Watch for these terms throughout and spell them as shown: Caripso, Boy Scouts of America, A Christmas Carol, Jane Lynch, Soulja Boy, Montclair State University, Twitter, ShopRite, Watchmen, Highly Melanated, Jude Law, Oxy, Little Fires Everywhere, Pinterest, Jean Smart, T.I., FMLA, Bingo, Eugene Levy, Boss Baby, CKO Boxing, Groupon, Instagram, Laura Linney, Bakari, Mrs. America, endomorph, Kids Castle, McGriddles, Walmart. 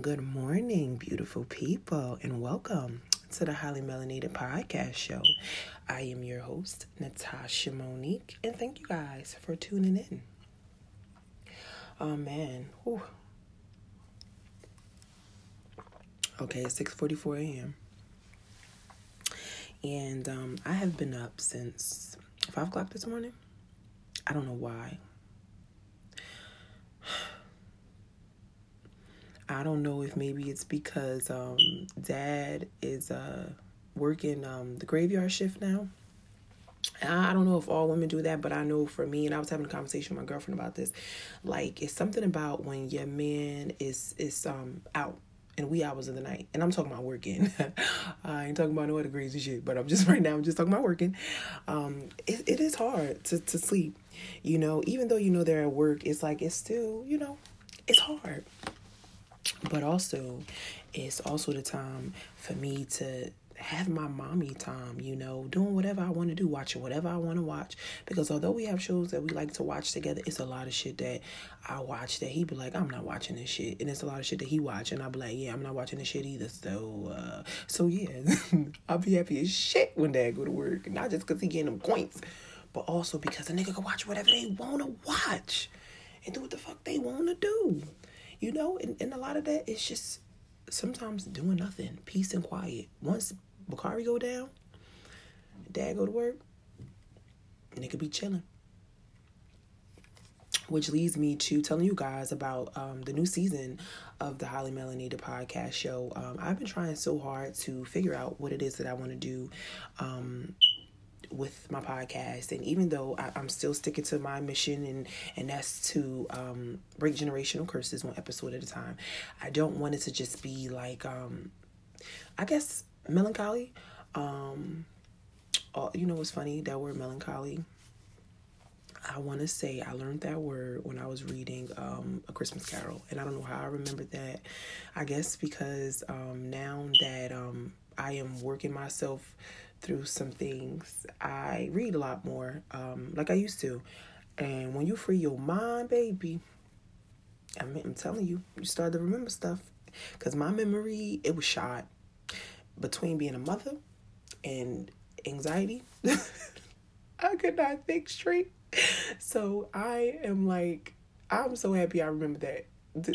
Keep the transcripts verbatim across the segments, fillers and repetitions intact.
Good morning, beautiful people, and welcome to the Highly Melanated podcast show. I am your host, Natasha Monique, and thank you guys for tuning in. Oh man, whew. Okay, it's six forty-four a.m. And um, I have been up since five o'clock this morning. I don't know why. I don't know if maybe it's because um, Dad is uh, working um, the graveyard shift now. I don't know if all women do that, but I know for me, and I was having a conversation with my girlfriend about this, like it's something about when your man is, is um, out. And wee hours of the night. And I'm talking about working. I ain't talking about no other crazy shit. But I'm just right now, I'm just talking about working. Um, it, it is hard to, to sleep. You know, even though you know they're at work, it's like it's still, you know, it's hard. But also, it's also the time for me to have my mommy time, you know, doing whatever I want to do, watching whatever I want to watch. Because although we have shows that we like to watch together, it's a lot of shit that I watch that he be like, I'm not watching this shit. And it's a lot of shit that he watch. And I be like, yeah, I'm not watching this shit either. So, uh, so yeah, I'll be happy as shit when Dad go to work. Not just because he getting them points, but also because the nigga can watch whatever they want to watch and do what the fuck they want to do. You know, and, and a lot of that is just sometimes doing nothing, peace and quiet. Once Bakari go down, Dad go to work, nigga be chilling. Which leads me to telling you guys about um, the new season of the Highly Melanated podcast show. Um, I've been trying so hard to figure out what it is that I want to do um, with my podcast. And even though I, I'm still sticking to my mission, and, and that's to um, break generational curses one episode at a time, I don't want it to just be like, um, I guess... melancholy. Um, oh, you know what's funny? That word melancholy. I want to say I learned that word when I was reading um, A Christmas Carol. And I don't know how I remembered that. I guess because um, now that um, I am working myself through some things, I read a lot more um, like I used to. And when you free your mind, baby, I mean, I'm telling you, you start to remember stuff. Because my memory, it was shot. Between being a mother and anxiety, I could not think straight. So I am like, I'm so happy I remember that.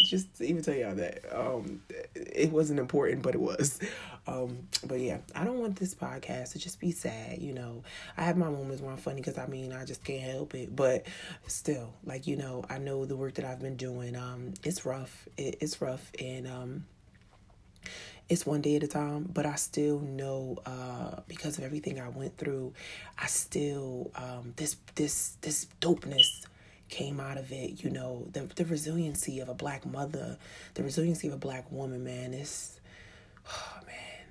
Just to even tell y'all that. Um, it wasn't important, but it was. Um, but yeah, I don't want this podcast to just be sad, you know. I have my moments where I'm funny because, I mean, I just can't help it. But still, like, you know, I know the work that I've been doing. Um, it's rough. It, it's rough. And... um. It's one day at a time, but I still know uh, because of everything I went through, I still, um, this this this dopeness came out of it. You know, the the resiliency of a black mother, the resiliency of a black woman, man, it's, oh, man.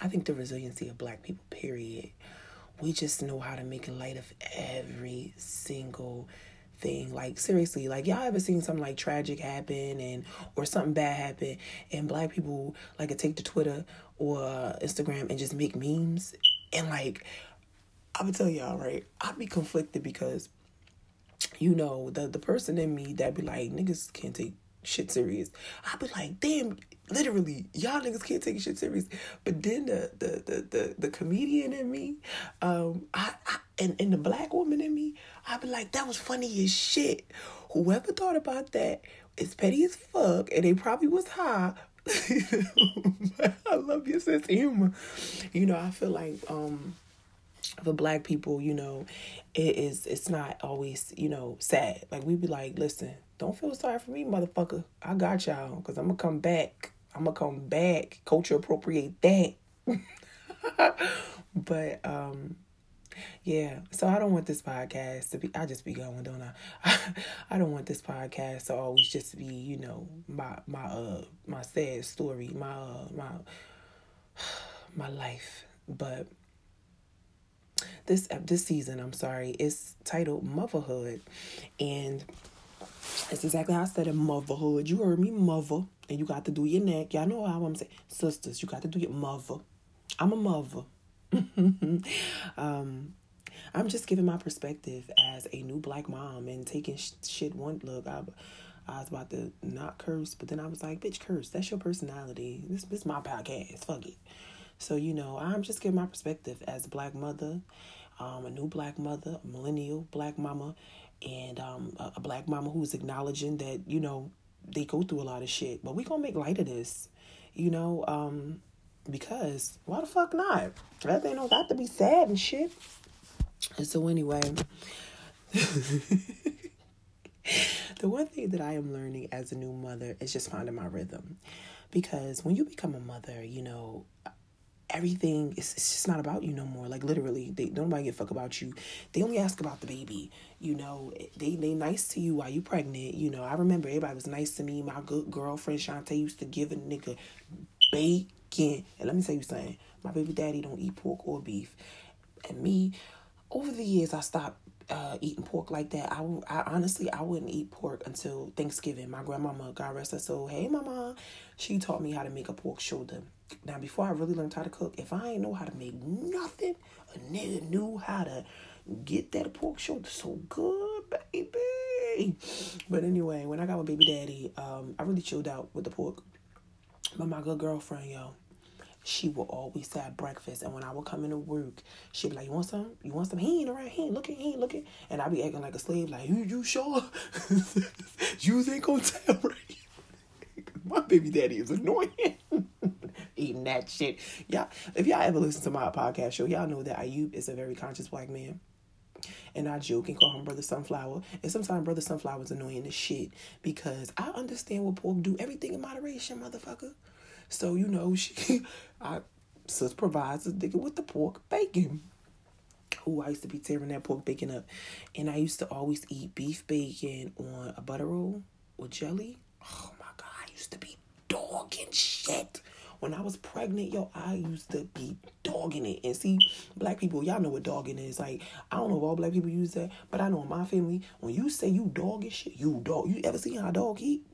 I think the resiliency of black people, period. We just know how to make light of every single thing. Like, seriously, like, y'all ever seen something like tragic happen and or something bad happen, and black people like to take to Twitter or uh, Instagram and just make memes? And like, I'm gonna tell y'all, right, I'd be conflicted because, you know, the the person in me that be like, niggas can't take shit serious, I'd be like, damn, literally, y'all niggas can't take shit serious. But then the the the the, the comedian in me, um I, I and, and the black woman in me, I'd be like, that was funny as shit. Whoever thought about that is petty as fuck, and they probably was high. I love your sense of humor. You know, I feel like um for black people, you know, it is it's not always, you know, sad. Like, we be like, listen, don't feel sorry for me, motherfucker. I got y'all, because I'm going to come back. I'm going to come back. Culture appropriate that. But, um, yeah. So I don't want this podcast to be... I just be going, don't I? I don't want this podcast to always just be, you know, my my uh my sad story, my uh, my my life. But this this season, I'm sorry, it's titled Motherhood. And... that's exactly how I said it, motherhood. You heard me, mother, and you got to do your neck. Y'all know how I'm saying. Sisters, you got to do your mother. I'm a mother. um, I'm just giving my perspective as a new black mom and taking sh- shit one look. I, I was about to not curse, but then I was like, bitch, curse. That's your personality. This, this is my podcast. Fuck it. So, you know, I'm just giving my perspective as a black mother, um, a new black mother, a millennial black mama, and um, a, a black mama who's acknowledging that, you know, they go through a lot of shit. But we gonna make light of this, you know, um, because why the fuck not? That they don't got to be sad and shit. And so anyway, the one thing that I am learning as a new mother is just finding my rhythm. Because when you become a mother, you know, everything, it's, it's just not about you no more. Like, literally, they don't nobody give a fuck about you. They only ask about the baby. You know, they they nice to you while you pregnant. You know, I remember everybody was nice to me. My good girlfriend, Shantae, used to give a nigga bacon. And let me tell you something. My baby daddy don't eat pork or beef. And me, over the years, I stopped uh, eating pork like that. I, I honestly, I wouldn't eat pork until Thanksgiving. My grandmama, God rest her soul, hey, mama, she taught me how to make a pork shoulder. Now, before I really learned how to cook, if I ain't know how to make nothing, a nigga knew how to get that pork shoulder so good, baby. But anyway, when I got my baby daddy, um, I really chilled out with the pork. But my good girlfriend, yo, she will always have breakfast. And when I would come into work, she'd be like, you want some? You want some? He ain't around. He ain't looking. He ain't looking. And I'd be acting like a slave. Like, you, you sure? You ain't gonna tell, right? My baby daddy is annoying. Eating that shit. Y'all, if y'all ever listen to my podcast show, y'all know that Ayub is a very conscious black man. And I joke and call him Brother Sunflower. And sometimes Brother Sunflower is annoying as shit. Because I understand what pork do. Everything in moderation, motherfucker. So, you know, she, I, sis provides a nigga with the pork bacon. Ooh, I used to be tearing that pork bacon up. And I used to always eat beef bacon on a butter roll with jelly. Oh, my God. I used to be dogging shit. When I was pregnant, yo, I used to be dogging it. And see, black people, y'all know what dogging is. Like, I don't know if all black people use that, but I know in my family, when you say you dogging shit, you dog. You ever seen how a dog eat?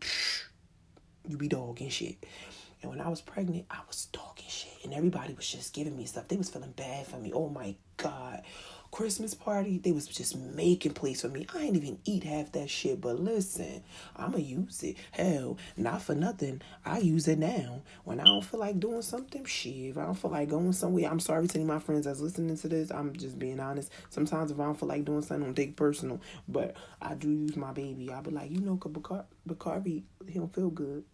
You be dogging shit. And when I was pregnant, I was talking shit. And everybody was just giving me stuff. They was feeling bad for me. Oh, my God. Christmas party, they was just making plays for me. I ain't even eat half that shit. But listen, I'ma use it. Hell, not for nothing. I use it now. When I don't feel like doing something, shit. If I don't feel like going somewhere, I'm sorry to any of my friends that's listening to this. I'm just being honest. Sometimes if I don't feel like doing something, I don't take it personal. But I do use my baby. I be like, you know, Bakari, Bakari, he don't feel good.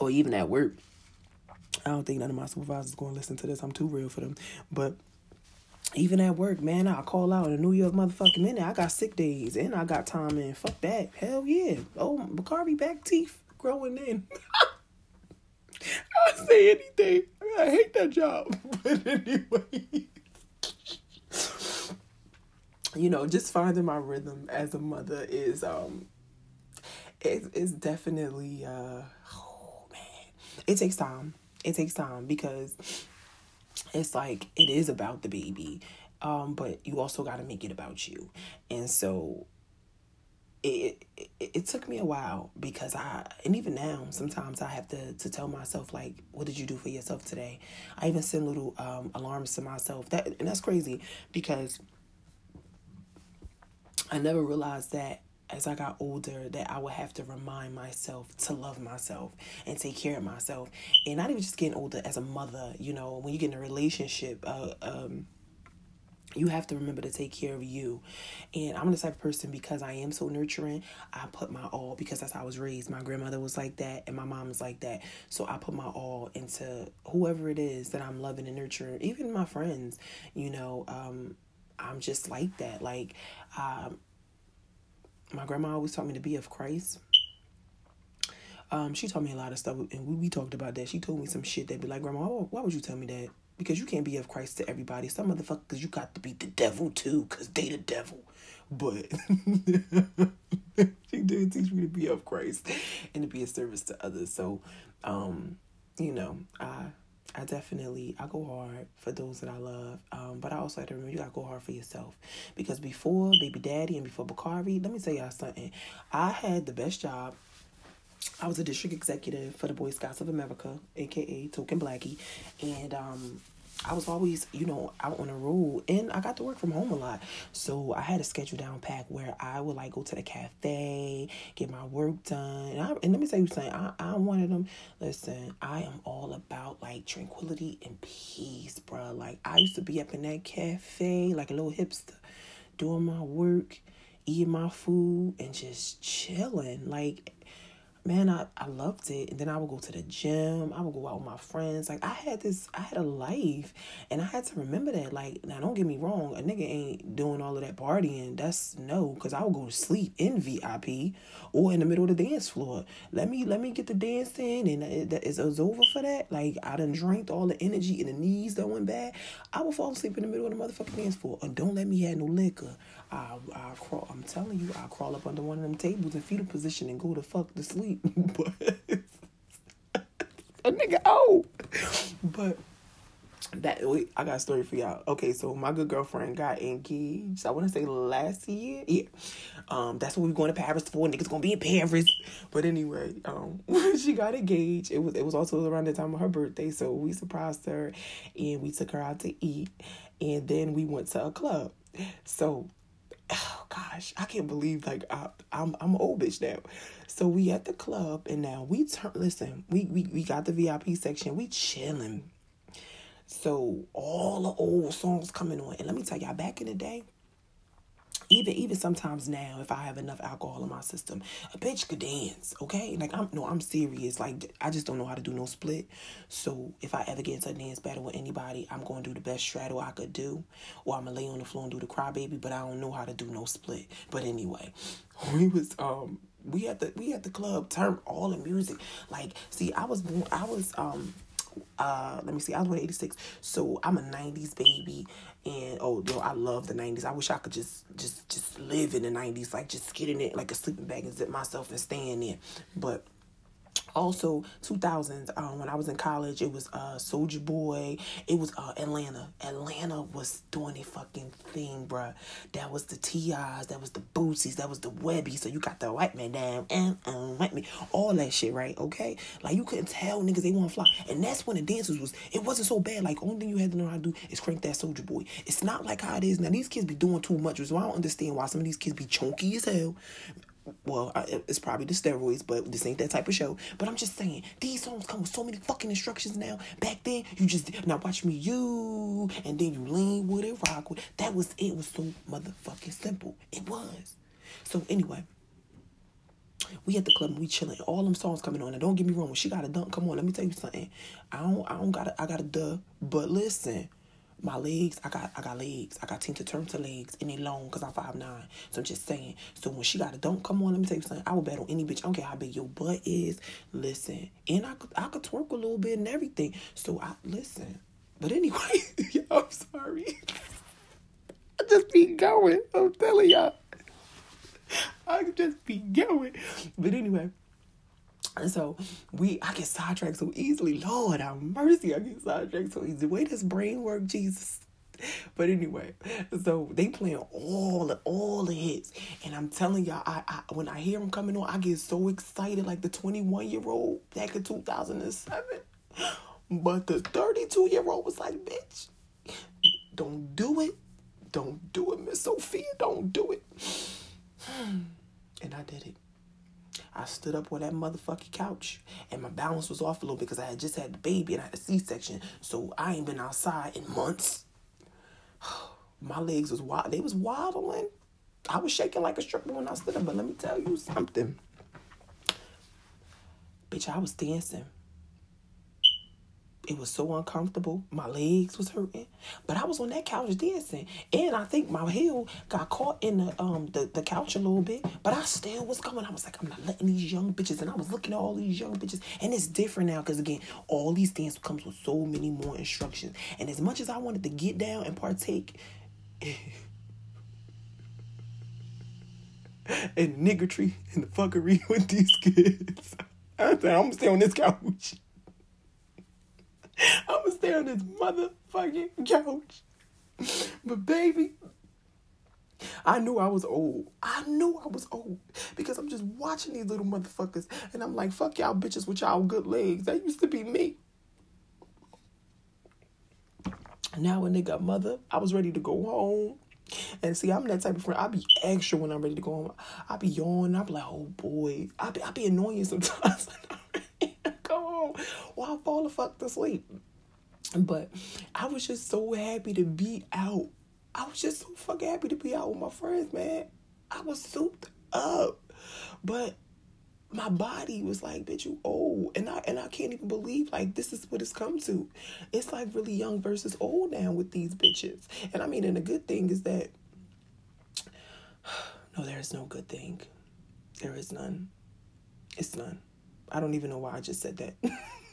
Or even at work. I don't think none of my supervisors going to listen to this. I'm too real for them. But even at work, man, I'll call out in a New York motherfucking minute. I got sick days and I got time in. Fuck that. Hell yeah. Oh, Bakari back teeth growing in. I'll say anything. I hate that job. But anyway. You know, just finding my rhythm as a mother is, um, it's, it's definitely, uh, It takes time. It takes time because it's like it is about the baby, um, but you also got to make it about you. And so it, it it took me a while because I, and even now, sometimes I have to, to tell myself, like, what did you do for yourself today? I even send little um, alarms to myself. That And that's crazy because I never realized that. As I got older, that I would have to remind myself to love myself and take care of myself. And not even just getting older as a mother, you know, when you get in a relationship, uh, um, you have to remember to take care of you. And I'm the type of person, because I am so nurturing, I put my all, because that's how I was raised. My grandmother was like that and my mom is like that. So I put my all into whoever it is that I'm loving and nurturing, even my friends, you know, um, I'm just like that. Like, um, my grandma always taught me to be of Christ. Um, she taught me a lot of stuff, and we, we talked about that. She told me some shit that be like, Grandma, why would you tell me that? Because you can't be of Christ to everybody. Some motherfuckers, you got to be the devil, too, because they the devil. But she did teach me to be of Christ and to be a service to others. So, um, you know, I... I definitely, I go hard for those that I love, um, but I also have to remember you got to go hard for yourself, because before Baby Daddy and before Bakari, let me tell y'all something, I had the best job I was a district executive for the Boy Scouts of America, a k a. Token Blackie. And um, I was always, you know, out on the road. And I got to work from home a lot. So I had a schedule down pack where I would, like, go to the cafe, get my work done. And, I, and let me tell you something. I, I'm one of them. Listen, I am all about, like, tranquility and peace, bruh. Like, I used to be up in that cafe like a little hipster doing my work, eating my food, and just chilling. Like... Man, I, I loved it. And then I would go to the gym. I would go out with my friends. Like, I had this, I had a life. And I had to remember that. Like, now, don't get me wrong. A nigga ain't doing all of that partying. That's no, because I would go to sleep in V I P or in the middle of the dance floor. Let me let me get the dance in. And it, it, it was over for that. Like, I done drank all the energy and the knees that went bad. I would fall asleep in the middle of the motherfucking dance floor. And don't let me have no liquor. I, I crawl, I'm telling you, I crawl up under one of them tables in fetal position and go to fuck to sleep. But a nigga, oh, but that wait, I got a story for y'all. Okay, so my good girlfriend got engaged. I want to say last year. Yeah, um, that's what we were going to Paris for. Niggas gonna be in Paris. But anyway, um, she got engaged. It was it was also around the time of her birthday, so we surprised her and we took her out to eat, and then we went to a club. So. Oh gosh, I can't believe like I, I'm I'm an old bitch now. So we at the club and now we turn. Listen, we we we got the V I P section. We chilling. So all the old songs coming on, and let me tell y'all, back in the day, even even sometimes now, if I have enough alcohol in my system, a bitch could dance. Okay, like I'm no, I'm serious. Like I just don't know how to do no split. So if I ever get into a dance battle with anybody, I'm gonna do the best straddle I could do, or I'm gonna lay on the floor and do the crybaby. But I don't know how to do no split. But anyway, we was um we at the we at the club. Turn all the music. Like see, I was born, I was um. Uh, let me see. I was born in eighty-six, so I'm a nineties baby, and oh, yo, I love the nineties. I wish I could just, just, just live in the nineties, like just get in it like a sleeping bag and zip myself and stay in there. But also two thousands, um, when I was in college, it was uh Soulja Boy. It was uh Atlanta. Atlanta was doing a fucking thing, bruh. That was the T I's, that was the Boosies, that was the Webby. So you got the white man down and um, white man, all that shit, right? Okay, like you couldn't tell niggas they want to fly, and that's when the dancers was. It wasn't so bad. Like only thing you had to know how to do is crank that Soulja Boy. It's not like how it is now. These kids be doing too much, so I don't understand why some of these kids be chunky as hell. Well, it's probably the steroids, but this ain't that type of show. But I'm just saying, these songs come with so many fucking instructions now. Back then, you just, now watch me, you, and then you lean with it, rock with it. That was, it was so motherfucking simple. It was. So anyway, we at the club and we chilling. All them songs coming on. And don't get me wrong, when she got a dunk, come on, let me tell you something. I don't, I don't got a, I got a duh, but listen. My legs, I got I got legs. I got Tinta Turner legs, and they long because I'm five nine. So I'm just saying. So when she got a don't come on, let me tell you something. I would battle any bitch. I don't care how big your butt is. Listen. And I could, I could twerk a little bit and everything. So I, listen. But anyway, y'all, I'm sorry. I just be going. I'm telling y'all. I just be going. But anyway. And so we, I get sidetracked so easily. Lord, have mercy, I get sidetracked so easily. Way does brain work, Jesus? But anyway, so they playing all the all the hits, and I'm telling y'all, I, I when I hear them coming on, I get so excited, like the twenty-one year old back in two thousand seven. But the thirty-two year old was like, "Bitch, don't do it, don't do it, Miss Sophia, don't do it." And I did it. I stood up on that motherfucking couch, and my balance was off a little bit because I had just had the baby and I had a C-section, so I ain't been outside in months. My legs was wild. They was waddling. I was shaking like a stripper when I stood up, but let me tell you something. Bitch, I was dancing. It was so uncomfortable. My legs was hurting, but I was on that couch dancing, and I think my heel got caught in the um the, the couch a little bit. But I still was coming. I was like, I'm not letting these young bitches. And I was looking at all these young bitches, and it's different now because again, all these dances comes with so many more instructions. And as much as I wanted to get down and partake in niggertry and the fuckery with these kids, I'm gonna stay on this couch. I'ma stay on this motherfucking couch. But baby, I knew I was old. I knew I was old because I'm just watching these little motherfuckers and I'm like, fuck y'all bitches with y'all good legs. That used to be me. Now a nigga mother, I was ready to go home. And see, I'm that type of friend. I be extra when I'm ready to go home. I be yawning. I be like, oh boy. I be, I be annoying sometimes when I'm ready to go home. Or I fall the fuck to sleep. But I was just so happy to be out. I was just so fucking happy to be out with my friends, man. I was souped up. But my body was like, bitch, you old. And I and I can't even believe, like, this is what it's come to. It's like really young versus old now with these bitches. And I mean, and the good thing is that, no, there is no good thing. There is none. It's none. I don't even know why I just said that.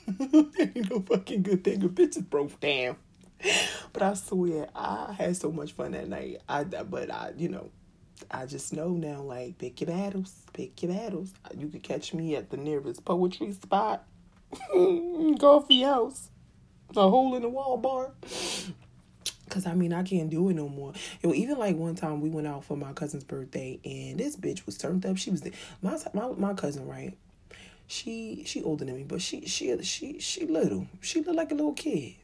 There ain't no fucking good thing. The bitches broke down. But I swear, I had so much fun that night. I, but I, you know, I just know now, like, pick your battles, pick your battles. You could catch me at the nearest poetry spot, coffee house, a hole in the wall bar. Because, I mean, I can't do it no more. Yo, even, like, one time we went out for my cousin's birthday, and this bitch was turned up. She was, the, my, my my cousin, right? She she older than me, but she she she she little. She look like a little kid.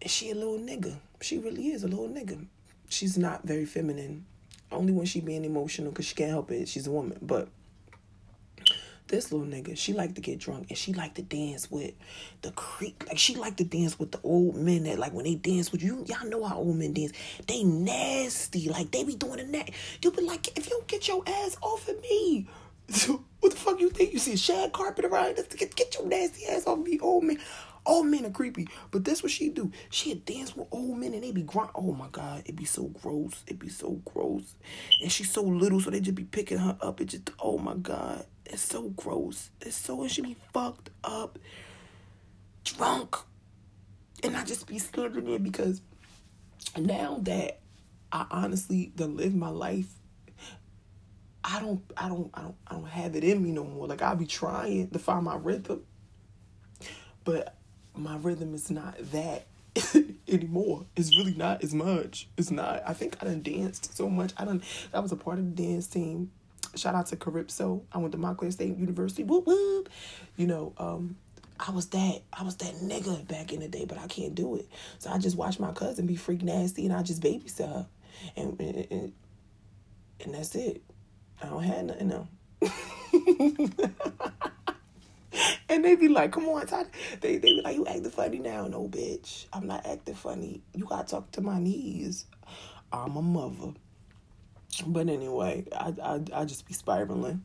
And she a little nigga. She really is a little nigga. She's not very feminine. Only when she being emotional because she can't help it. She's a woman. But this little nigga, she liked to get drunk and she liked to dance with the creep. Like, she liked to dance with the old men that, like, when they dance with you, y'all know how old men dance. They nasty. Like, they be doing a that. You be like, if you don't get your ass off of me, what the fuck you think? You see a shag carpet around? Get, get your nasty ass off me, old man. Old men are creepy, but that's what she do. She'd dance with old men, and they be grunt. Oh, my God. It'd be so gross. It'd be so gross. And she's so little, so they just be picking her up. It just, oh, my God. It's so gross. It's so, and she be fucked up, drunk. And I just be slithering in because now that I honestly done live my life, I don't, I don't, I don't, I don't have it in me no more. Like, I be trying to find my rhythm, but my rhythm is not that anymore. It's really not as much. It's not. I think I done danced so much. I done. I was a part of the dance team. Shout out to Caripso. I went to Montclair State University. Whoop whoop. You know, um, I was that. I was that nigga back in the day, but I can't do it. So I just watched my cousin be freak nasty, and I just babysit her, and and and, and that's it. I don't have nothing now. And they be like, come on, Todd. They, they be like, you acting funny now. No, bitch. I'm not acting funny. You got to talk to my knees. I'm a mother. But anyway, I I, I just be spiraling.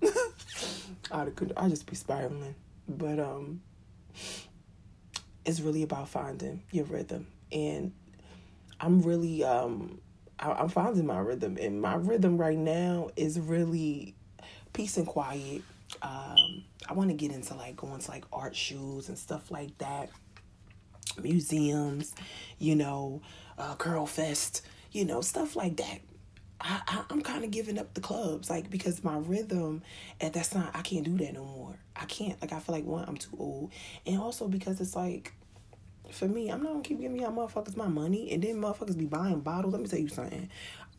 I, I just be spiraling. But um, it's really about finding your rhythm. And I'm really, um, I, I'm finding my rhythm. And my rhythm right now is really peace and quiet. Um, I want to get into, like, going to, like, art shows and stuff like that, museums, you know, uh, Curl Fest, you know, stuff like that. I, I, I'm kind of giving up the clubs, like, because my rhythm, and that's not, I can't do that no more. I can't, like, I feel like, one, I'm too old, and also because it's, like, for me, I'm not going to keep giving y'all motherfuckers my money, and then motherfuckers be buying bottles. Let me tell you something.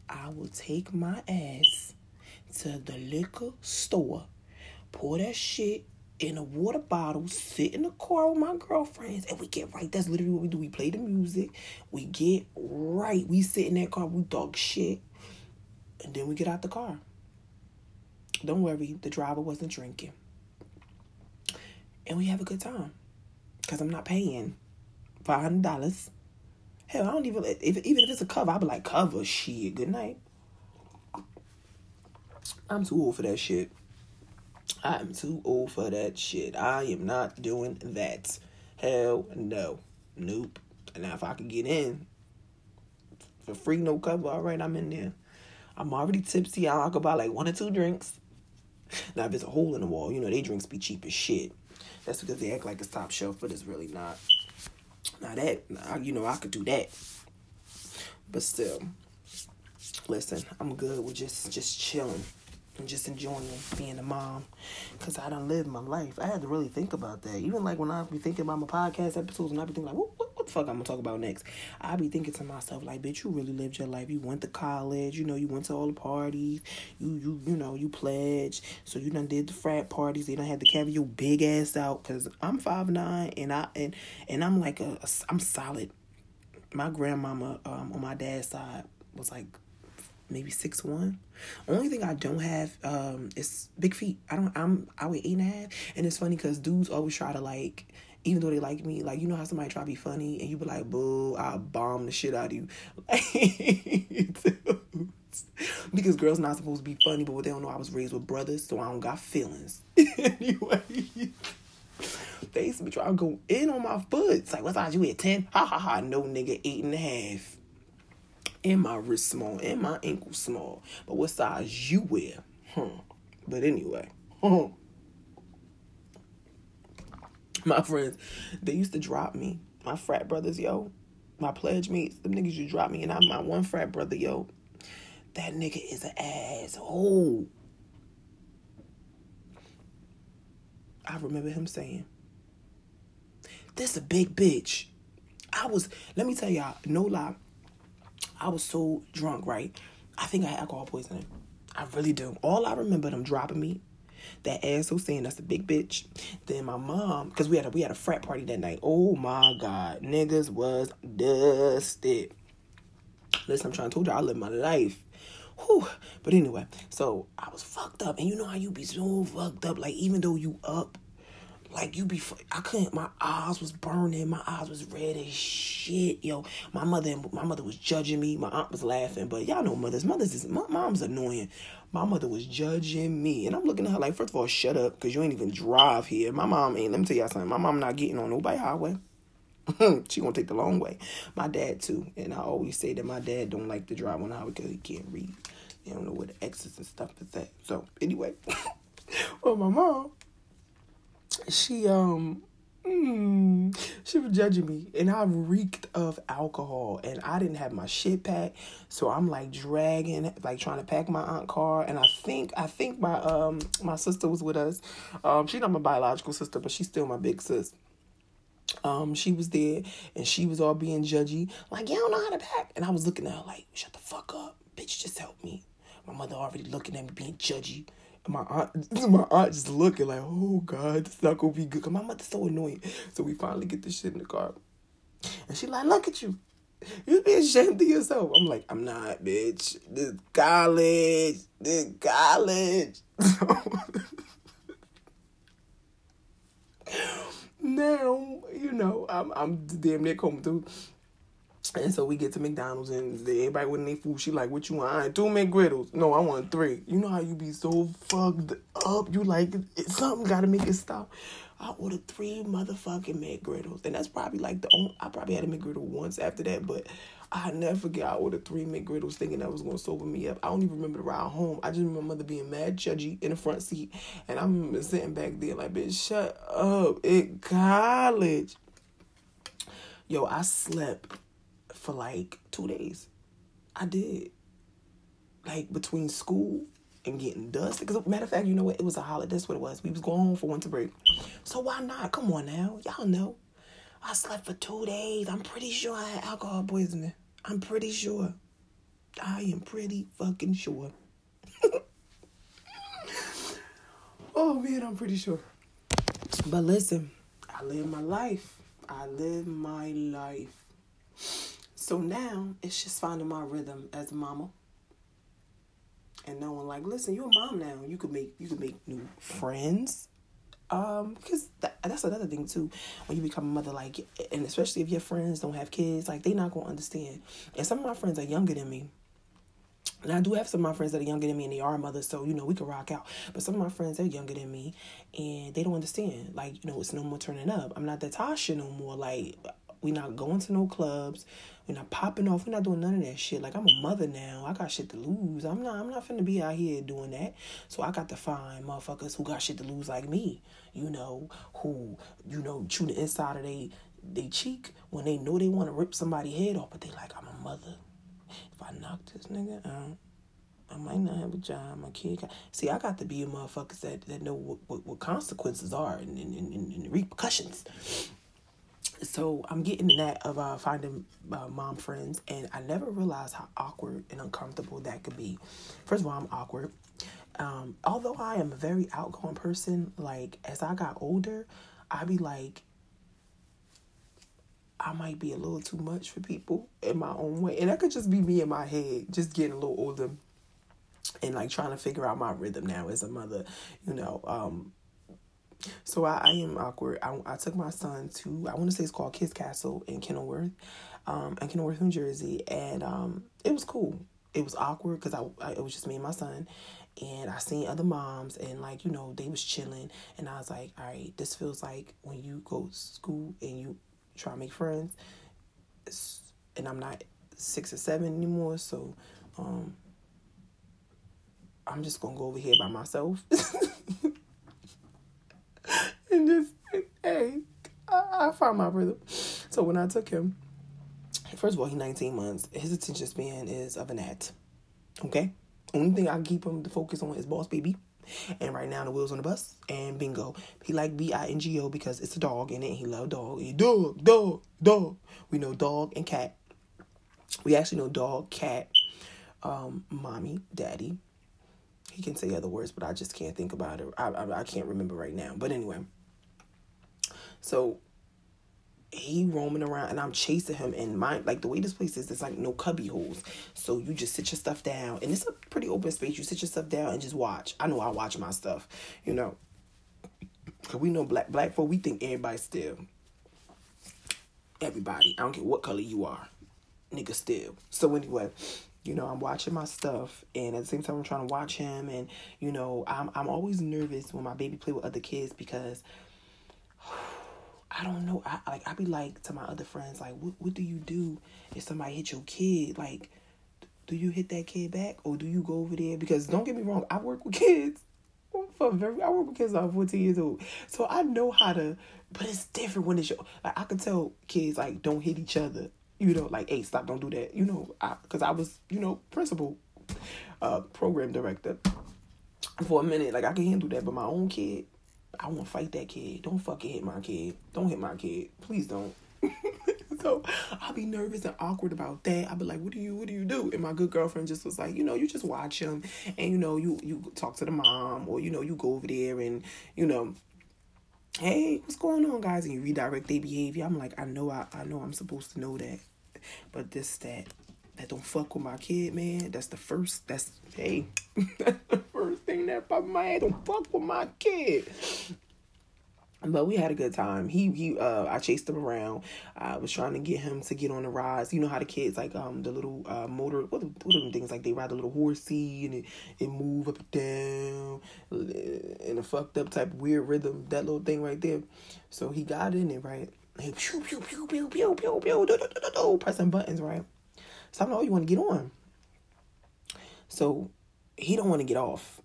I will take my ass to the liquor store, pour that shit in a water bottle, sit in the car with my girlfriends, and we get right. That's literally what we do. We play the music. We get right. We sit in that car. We talk shit. And then we get out the car. Don't worry. The driver wasn't drinking. And we have a good time. Because I'm not paying five hundred dollars. Hell, I don't even... If, even if it's a cover, I'll be like, cover shit. Good night. I'm too old for that shit. I am too old for that shit. I am not doing that. Hell no. Nope. Now, if I could get in for free, no cover, all right, I'm in there. I'm already tipsy. I could buy like one or two drinks. Now, if it's a hole in the wall, you know, they drinks be cheap as shit. That's because they act like it's top shelf, but it's really not. Now, that, you know, I could do that. But still, listen, I'm good with just, just chilling. And just enjoying being a mom, because I done lived my life. I had to really think about that. Even like when I be thinking about my podcast episodes, and I be thinking like, what, what, what the fuck I'm gonna talk about next. I be thinking to myself, like, bitch, you really lived your life. You went to college, you know, you went to all the parties, you you you know, you pledged, so you done did the frat parties, you done had to carry your big ass out, because I'm five nine, and I and and I'm like a, a I'm solid. My grandmama um on my dad's side was like maybe six one. Only thing I don't have um is big feet. I don't I'm I weigh eight and a half, and it's funny because dudes always try to, like, even though they like me, like, you know how somebody try to be funny and you be like, boo, I'll bomb the shit out of you. Because girls not supposed to be funny, but what they don't know, I was raised with brothers, so I don't got feelings. Anyway, they used to be trying to go in on my foot. It's like, what size you at, ten? Ha ha ha, no nigga, eight and a half. And my wrist small, and my ankle small. But what size you wear? Huh. But anyway, huh. My friends, they used to drop me. My frat brothers, yo. My pledge mates, them niggas used to drop me. And I'm my one frat brother, yo. That nigga is an asshole. I remember him saying, this a big bitch. I was, let me tell y'all, no lie. I was so drunk, right? I think I had alcohol poisoning. I really do. All I remember them dropping me, that asshole saying that's a big bitch. Then my mom, because we had a we had a frat party that night. Oh my God, niggas was dusted. Listen, I'm trying to tell you, I lived my life. Whew. But anyway, so I was fucked up, and you know how you be so fucked up, like even though you up, like you be, I couldn't, my eyes was burning, my eyes was red as shit, yo. My mother, my mother was judging me, my aunt was laughing, but y'all know mothers, mothers is, my mom's annoying. My mother was judging me, and I'm looking at her like, first of all, shut up, because you ain't even drive here. My mom ain't, let me tell y'all something, my mom not getting on nobody highway. She gonna take the long way. My dad too, and I always say that my dad don't like to drive on the highway because he can't read. He don't know where the exits and stuff is at. So anyway, well, my mom, She um mm, she was judging me, and I reeked of alcohol, and I didn't have my shit packed, so I'm like dragging, like trying to pack my aunt's car, and I think I think my um my sister was with us. Um she's not my biological sister, but she's still my big sis. Um she was there, and she was all being judgy, like, you don't know how to pack, and I was looking at her like, shut the fuck up, bitch, just help me. My mother already looking at me being judgy. My aunt, my aunt just looking like, oh God, this is not gonna be good. Cause my mother's so annoying. So we finally get this shit in the car, and she like, look at you, you be ashamed of yourself. I'm like, I'm not, bitch. This college, this college. Now you know I'm, I'm damn near coming through. And so we get to McDonald's, and everybody with their food. She like, what you want? I ain't two McGriddles. No, I want three. You know how you be so fucked up. You like, something got to make it stop. I ordered three motherfucking McGriddles. And that's probably like the only, I probably had a McGriddle once after that. But I never forget, I ordered three McGriddles thinking that was going to sober me up. I don't even remember the ride home. I just remember my mother being mad judgy in the front seat. And I remember sitting back there like, bitch, shut up. At college. Yo, I slept for like two days. I did. Like between school and getting dusted. Because matter of fact, you know what? It was a holiday. That's what it was. We was going home for winter break. So why not? Come on now. Y'all know. I slept for two days. I'm pretty sure I had alcohol poisoning. I'm pretty sure. I am pretty fucking sure. Oh man, I'm pretty sure. But listen, I live my life. I live my life. So now, it's just finding my rhythm as a mama. And knowing, like, listen, you're a mom now. You could make you could make new friends. Um, because that, that's another thing, too. When you become a mother, like, and especially if your friends don't have kids, like, they not going to understand. And some of my friends are younger than me. And I do have some of my friends that are younger than me, and they are mothers, so, you know, we can rock out. But some of my friends, they're younger than me, and they don't understand. Like, you know, it's no more turning up. I'm not Natasha no more, like... We're not going to no clubs. We're not popping off. We're not doing none of that shit. Like, I'm a mother now. I got shit to lose. I'm not I'm not finna be out here doing that. So I got to find motherfuckers who got shit to lose like me. You know, who, you know, chew the inside of they, they cheek when they know they want to rip somebody's head off. But they like, I'm a mother. If I knock this nigga out, I might not have a job. My kid got... See, I got to be a motherfuckers that, that know what, what, what consequences are and, and, and, and repercussions. So I'm getting that of uh, finding uh, mom friends, and I never realized how awkward and uncomfortable that could be. First of all, I'm awkward. Um, although I am a very outgoing person, like as I got older, I be like, I might be a little too much for people in my own way. And that could just be me in my head, just getting a little older and like trying to figure out my rhythm now as a mother, you know, um, So I, I am awkward. I, I took my son to, I want to say it's called Kids Castle in Kenilworth, um, in Kenilworth, New Jersey. And um, it was cool. It was awkward because I, I it was just me and my son. And I seen other moms and like, you know, they was chilling. And I was like, all right, this feels like when you go to school and you try to make friends. And I'm not six or seven anymore. So um, I'm just going to go over here by myself. And just, hey, I, I found my rhythm. So when I took him, first of all, he's nineteen months. His attention span is of an at. Okay? Only thing I can keep him to focus on is Boss Baby. And right now, the Wheels on the Bus and Bingo. He like B I N G O because it's a dog in it. He love dog. He dog, dog, dog. We know dog and cat. We actually know dog, cat, um, mommy, daddy. He can say other words, but I just can't think about it. I, I, I can't remember right now. But anyway. So he roaming around and I'm chasing him, and my like the way this place is, there's like no cubby holes. So you just sit your stuff down, and it's a pretty open space. You sit your stuff down and just watch. I know I watch my stuff, you know. Cause we know black black folk, we think everybody still. Everybody. I don't care what color you are. Nigga still. So anyway, you know, I'm watching my stuff, and at the same time I'm trying to watch him, and you know, I'm I'm always nervous when my baby play with other kids because I don't know. I like I be like to my other friends, like, what what do you do if somebody hit your kid? Like, do you hit that kid back, or do you go over there? Because don't get me wrong, I work with kids. For very, I work with kids. I'm fourteen years old, so I know how to. But it's different when it's your. Like I can tell kids like don't hit each other. You know, like, hey, stop, don't do that. You know, because I, I was, you know, principal, uh, program director for a minute. Like I can handle that, but my own kid. I won't fight that kid. Don't fucking hit my kid. Don't hit my kid. Please don't. So I'll be nervous and awkward about that. I'll be like, what do you, what do you do? And my good girlfriend just was like, you know, you just watch him. And, you know, you, you talk to the mom, or, you know, you go over there and, you know, hey, what's going on, guys? And you redirect their behavior. I'm like, I know, I, I know I'm supposed to know that. But this, that, that don't fuck with my kid, man. That's the first, that's, hey, that's the first thing that popped in my head. Don't fuck with my kid. But we had a good time. He, he, uh, I chased him around. I was trying to get him to get on the rides. You know how the kids, like, um, the little, uh, motor, what, what are them things? Like, they ride the little horsey and it, it move up and down in a fucked up type weird rhythm, that little thing right there. So he got in it, right? He pew, pew, pew, pew, pew, pew, pew, do, do, do, do, pressing buttons, right? So I'm like, oh, you want to get on? So he don't want to get off.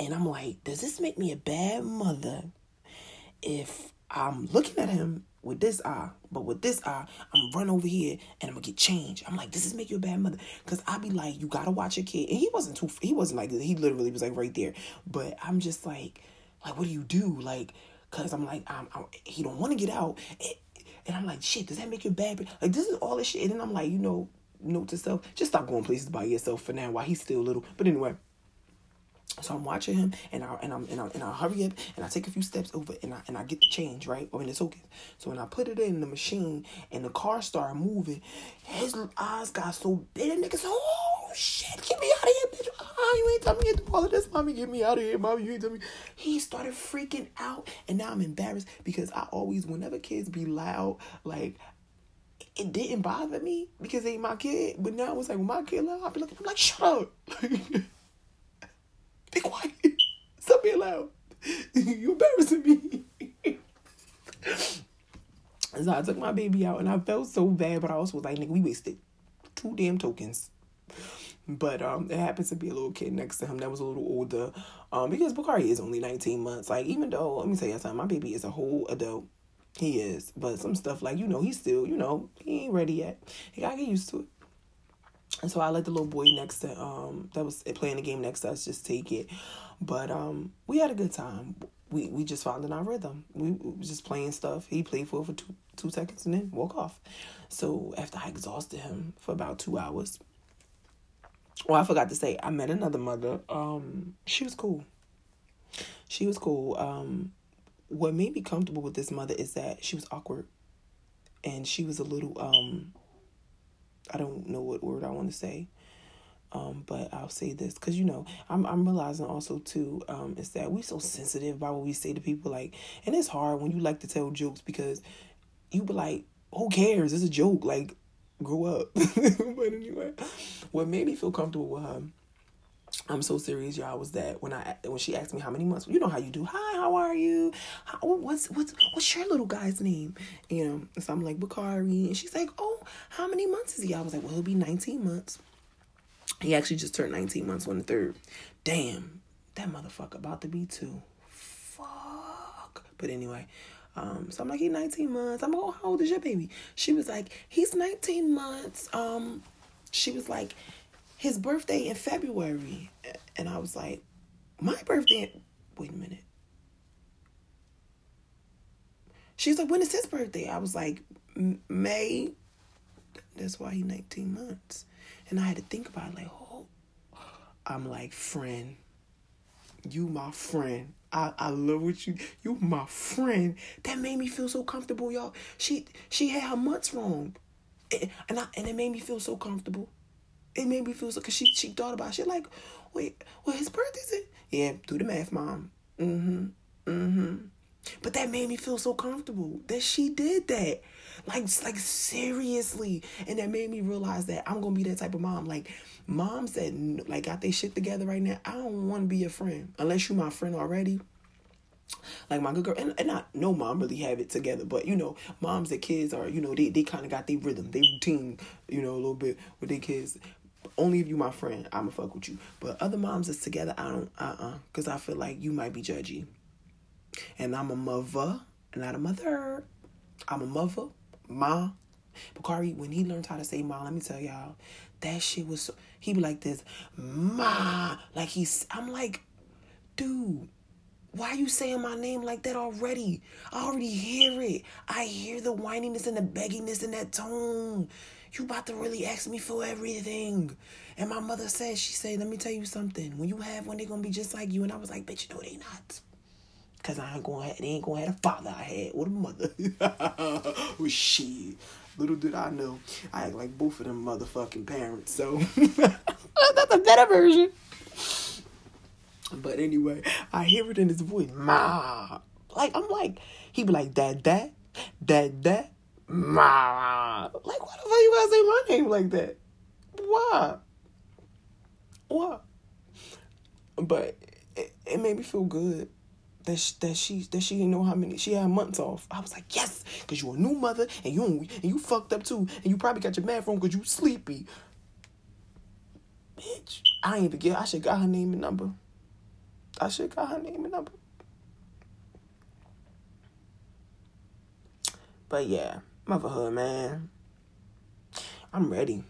And I'm like, does this make me a bad mother if I'm looking at him with this eye, but with this eye, I'm run over here and I'm going to get changed? I'm like, does this make you a bad mother? Because I be like, you got to watch your kid. And he wasn't too, he wasn't like, he literally was like right there. But I'm just like, like, what do you do? Like, because I'm like, I'm, I'm, he don't want to get out. And, and I'm like, shit, does that make you a bad? Like, this is all this shit. And then I'm like, you know, note to self, just stop going places by yourself for now while he's still little. But anyway, so I'm watching him, and I and I'm and I and I hurry up, and I take a few steps over, and I and I get the change, right, or in the token. So when I put it in the machine, and the car started moving, his eyes got so big, and niggas, oh shit, get me out of here, bitch! Oh, you ain't tell me to do all of this, mommy. Get me out of here, mommy. You ain't tell me. He started freaking out, and now I'm embarrassed because I always, whenever kids be loud, like. It didn't bother me because they ain't my kid. But now it's like, when my kid loud, I'll be like, I'm like, shut up. Be quiet. Stop being loud. You're embarrassing me. So I took my baby out, and I felt so bad. But I also was like, nigga, we wasted two damn tokens. But um, it happens to be a little kid next to him that was a little older. Um, because Bakari is only nineteen months. Like, even though, let me tell you something, my baby is a whole adult. He is, but some stuff like, you know, he's still, you know, he ain't ready yet. He gotta get used to it. And so I let the little boy next to, um, that was playing the game next to us, just take it. But um, we had a good time. we, we just found in our rhythm. We, we was just playing stuff. He played for it for two, two seconds and then walk off. So after I exhausted him for about two hours, well, I forgot to say, I met another mother. Um, she was cool. She was cool. Um, what made me comfortable with this mother is that she was awkward. And she was a little, um, I don't know what word I want to say. Um, but I'll say this, because, you know, I'm I'm realizing also, too, um, is that we're so sensitive about what we say to people. Like, and it's hard when you like to tell jokes, because you be like, who cares? It's a joke. Like, grow up. But anyway, what made me feel comfortable with her, I'm so serious, y'all, was that when I when she asked me how many months, you know how you do. Hi, how are you? How, what's, what's, what's your little guy's name? You know, and so I'm like, Bakari. And she's like, oh, how many months is he? I was like, well, he'll be nineteen months. He actually just turned nineteen months on the third. Damn, that motherfucker about to be two. Fuck. But anyway, um, so I'm like, he's nineteen months. I'm like, oh, how old is your baby? She was like, he's nineteen months. Um, she was like, his birthday in February. And I was like, my birthday? In... Wait a minute. She was like, when is his birthday? I was like, May. That's why he's nineteen months. And I had to think about it, like, oh, I'm like, friend, you my friend. I, I love what you, you my friend. That made me feel so comfortable, y'all. She she had her months wrong. It, and I, and it made me feel so comfortable. It made me feel so, because she, she thought about it. She like, wait, well, his birthday's in. Yeah, do the math, mom. Mm-hmm, mm-hmm. But that made me feel so comfortable that she did that. Like, like seriously. And that made me realize that I'm going to be that type of mom. Like, moms that, like, got their shit together right now, I don't want to be your friend. Unless you my friend already. Like, my good girl. And, and I know mom really have it together. But, you know, moms that kids are, you know, they, they kind of got their rhythm, their routine, you know, a little bit with their kids. Only if you my friend, I'm going to fuck with you. But other moms that's together, I don't, uh-uh. Because I feel like you might be judgy. And I'm a mother, not a mother. I'm a mother, ma. Bakari, when he learned how to say ma, let me tell y'all, that shit was so, he be like this, ma. Like he's, I'm like, dude, why are you saying my name like that already? I already hear it. I hear the whininess and the begginess in that tone. You about to really ask me for everything. And my mother said, she said, let me tell you something. When you have one, they're going to be just like you. And I was like, bitch, no, they not. Because I ain't going to have, they ain't going to have a father I had or a mother. Oh, shit. Little did I know, I act like both of them motherfucking parents. So, that's a better version. But anyway, I hear it in his voice. Ma. Like, I'm like, he be like, dad, dad, dad, dad, ma. Like, why the fuck you gotta say my name like that? Why? Why? But it, it made me feel good. That she, that she that she didn't know how many she had months off. I was like, yes, because you're a new mother and you and you fucked up too, and you probably got your math wrong because you sleepy. Bitch, I ain't even get. I should got her name and number. I should got her name and number. But yeah, motherhood, man. I'm ready.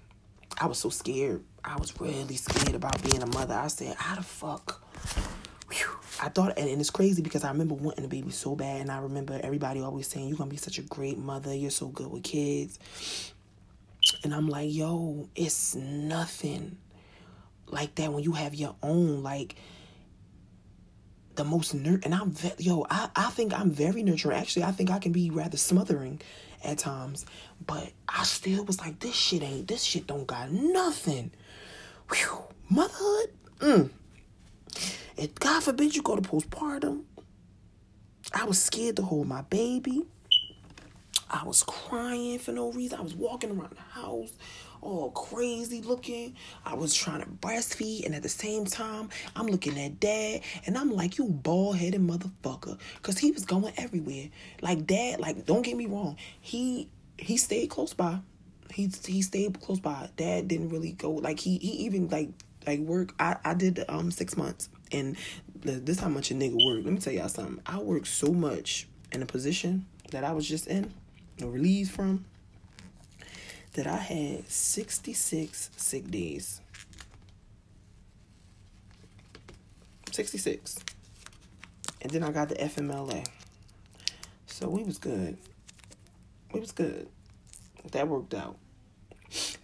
I was so scared. I was really scared about being a mother. I said, how the fuck? I thought, and it's crazy because I remember wanting a baby so bad, and I remember everybody always saying, you're going to be such a great mother, you're so good with kids. And I'm like, yo, it's nothing like that when you have your own, like, the most, nur- and I'm, ve- yo, I, I think I'm very nurturing. Actually, I think I can be rather smothering at times, but I still was like, this shit ain't, this shit don't got nothing. Whew, motherhood, mm. And God forbid you go to postpartum. I was scared to hold my baby. I was crying for no reason. I was walking around the house all crazy looking. I was trying to breastfeed. And at the same time, I'm looking at dad. And I'm like, you bald-headed motherfucker. Because he was going everywhere. Like, dad, like, don't get me wrong. He he stayed close by. He, he stayed close by. Dad didn't really go. Like, he, he even, like... Like work, I, I did um six months, and this is how much a nigga worked. Let me tell y'all something. I worked so much in a position that I was just in, or relieved from, that I had sixty-six sick days. sixty-six. And then I got the F M L A. So we was good. We was good. That worked out.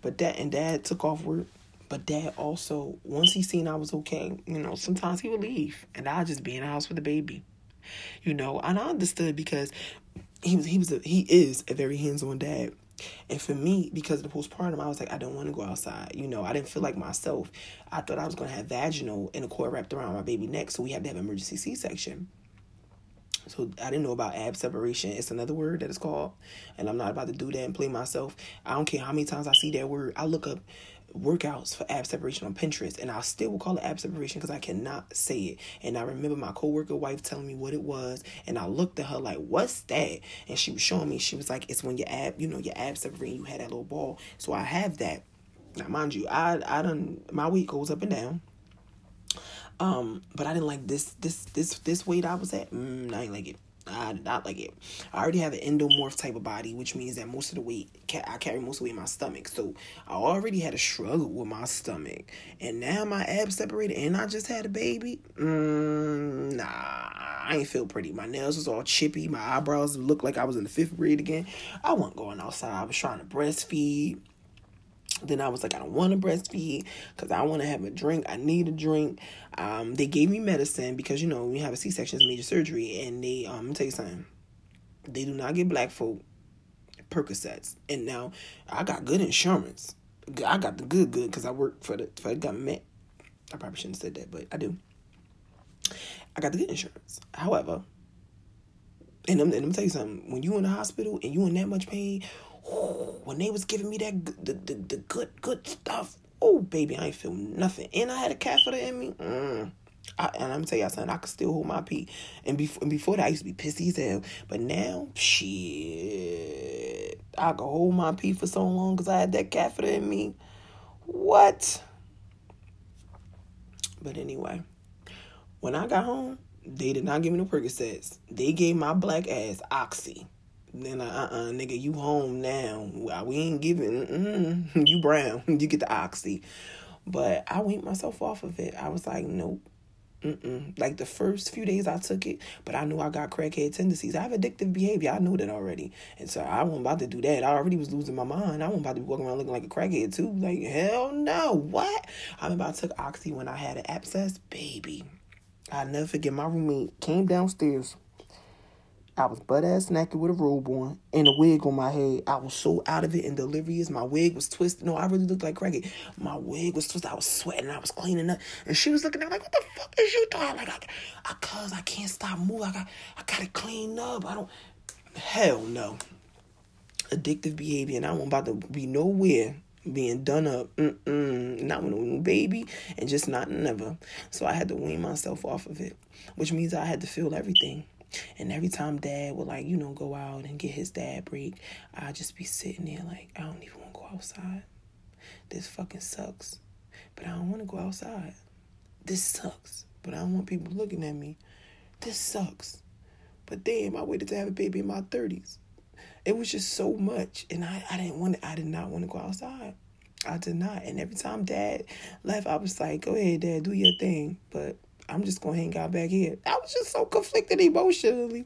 But that, and Dad took off work. But Dad also, once he seen I was okay, you know, sometimes he would leave. And I'd just be in the house with the baby. You know, and I understood because he was, he was, a, he is a very hands-on dad. And for me, because of the postpartum, I was like, I don't want to go outside. You know, I didn't feel like myself. I thought I was going to have vaginal and a cord wrapped around my baby neck. So we had to have an emergency C-section. So I didn't know about ab separation. It's another word that it's called. And I'm not about to do that and play myself. I don't care how many times I see that word. I look up workouts for ab separation on Pinterest, and I still will call it ab separation because I cannot say it. And I remember my coworker wife telling me what it was, and I looked at her like, "What's that?" And she was showing me. She was like, "It's when your ab, you know, your ab separate. You had that little ball." So I have that. Now, mind you, I I done my weight goes up and down. Um, but I didn't like this this this this weight I was at. Mm, I didn't like it. I did not like it. I already have an endomorph type of body, which means that most of the weight, I carry most of the weight in my stomach. So I already had a struggle with my stomach. And now my abs separated and I just had a baby. Mm, nah, I ain't feel pretty. My nails was all chippy. My eyebrows looked like I was in the fifth grade again. I wasn't going outside. I was trying to breastfeed. Then I was like, I don't want to breastfeed because I want to have a drink. I need a drink. Um, they gave me medicine because, you know, when you have a C-section, it's major surgery. And they, um, I'm going to tell you something. They do not give black folk Percocets. And now I got good insurance. I got the good, good because I work for the, for the government. I probably shouldn't have said that, but I do. I got the good insurance. However, and I'm, and I'm going to tell you something. When you in the hospital and you in that much pain, ooh, when they was giving me that the, the, the good good stuff, oh baby, I ain't feel nothing, and I had a catheter in me. Mm. I, and I'm tell y'all something, I could still hold my pee. And before and before that, I used to be pissy as hell, but now shit, I could hold my pee for so long because I had that catheter in me. What? But anyway, when I got home, they did not give me no Percocets. They gave my black ass Oxy. Then, uh, uh-uh, nigga, you home now. We ain't giving, mm-mm. You brown, you get the Oxy. But I weaned myself off of it. I was like, nope, mm-mm. Like, the first few days I took it, but I knew I got crackhead tendencies. I have addictive behavior. I knew that already. And so I wasn't about to do that. I already was losing my mind. I wasn't about to be walking around looking like a crackhead, too. Like, hell no, what? I remember I took Oxy when I had an abscess. Baby, I'll never forget, my roommate came downstairs. I was butt-ass naked with a robe on and a wig on my head. I was so out of it and delirious. My wig was twisted. No, I really looked like crackhead. My wig was twisted. I was sweating. I was cleaning up. And she was looking at me like, what the fuck is you doing? Like, I, I cuz I can't stop moving. I got, I got to clean up. I don't, hell no. Addictive behavior. And I wasn't about to be nowhere being done up. Mm-mm. Not with no new baby and just not never. So I had to wean myself off of it, which means I had to feel everything. And every time Dad would, like, you know, go out and get his dad break, I'd just be sitting there like, I don't even want to go outside. This fucking sucks, but I don't want to go outside. This sucks, but I don't want people looking at me. This sucks, but damn, I waited to have a baby in my thirties. It was just so much, and I, I didn't want to, I did not want to go outside. I did not. And every time Dad left, I was like, go ahead, Dad, do your thing, but I'm just going to hang out back here. I was just so conflicted emotionally.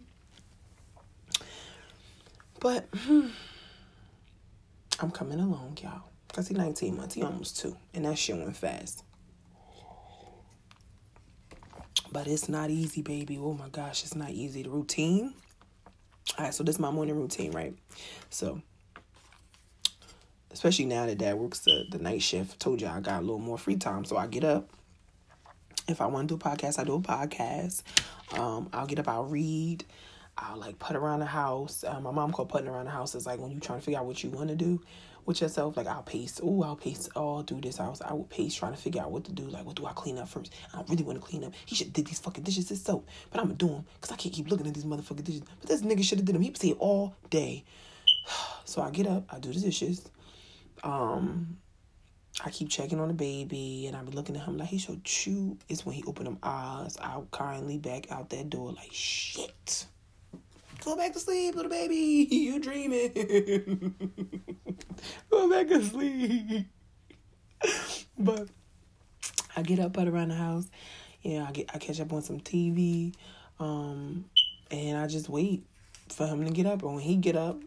But hmm, I'm coming along, y'all. Because he's nineteen months. He almost two. And that's showing fast. But it's not easy, baby. Oh, my gosh. It's not easy. The routine. All right. So this is my morning routine, right? So, especially now that Dad works the, the night shift. I told you I got a little more free time. So I get up. If I want to do a podcast, I do a podcast. Um, I'll get up, I'll read. I'll, like, putt around the house. Uh, my mom called putting around the house. It's like when you're trying to figure out what you want to do with yourself. Like, I'll pace. Oh, I'll pace. Oh, I'll do this. I was, I would pace trying to figure out what to do. Like, what do I clean up first? I don't really want to clean up. He should have did these fucking dishes himself. But I'm going to do them because I can't keep looking at these motherfucking dishes. But this nigga should have did them. He was here all day. So I get up. I do the dishes. Um... I keep checking on the baby, and I be looking at him like, he so cute. It's when he opened them eyes, I'll kindly back out that door like, shit. Go back to sleep, little baby. You dreaming. Go back to sleep. But I get up, out around the house. You know, I, get, I catch up on some T V. Um, and I just wait for him to get up. And when he get up,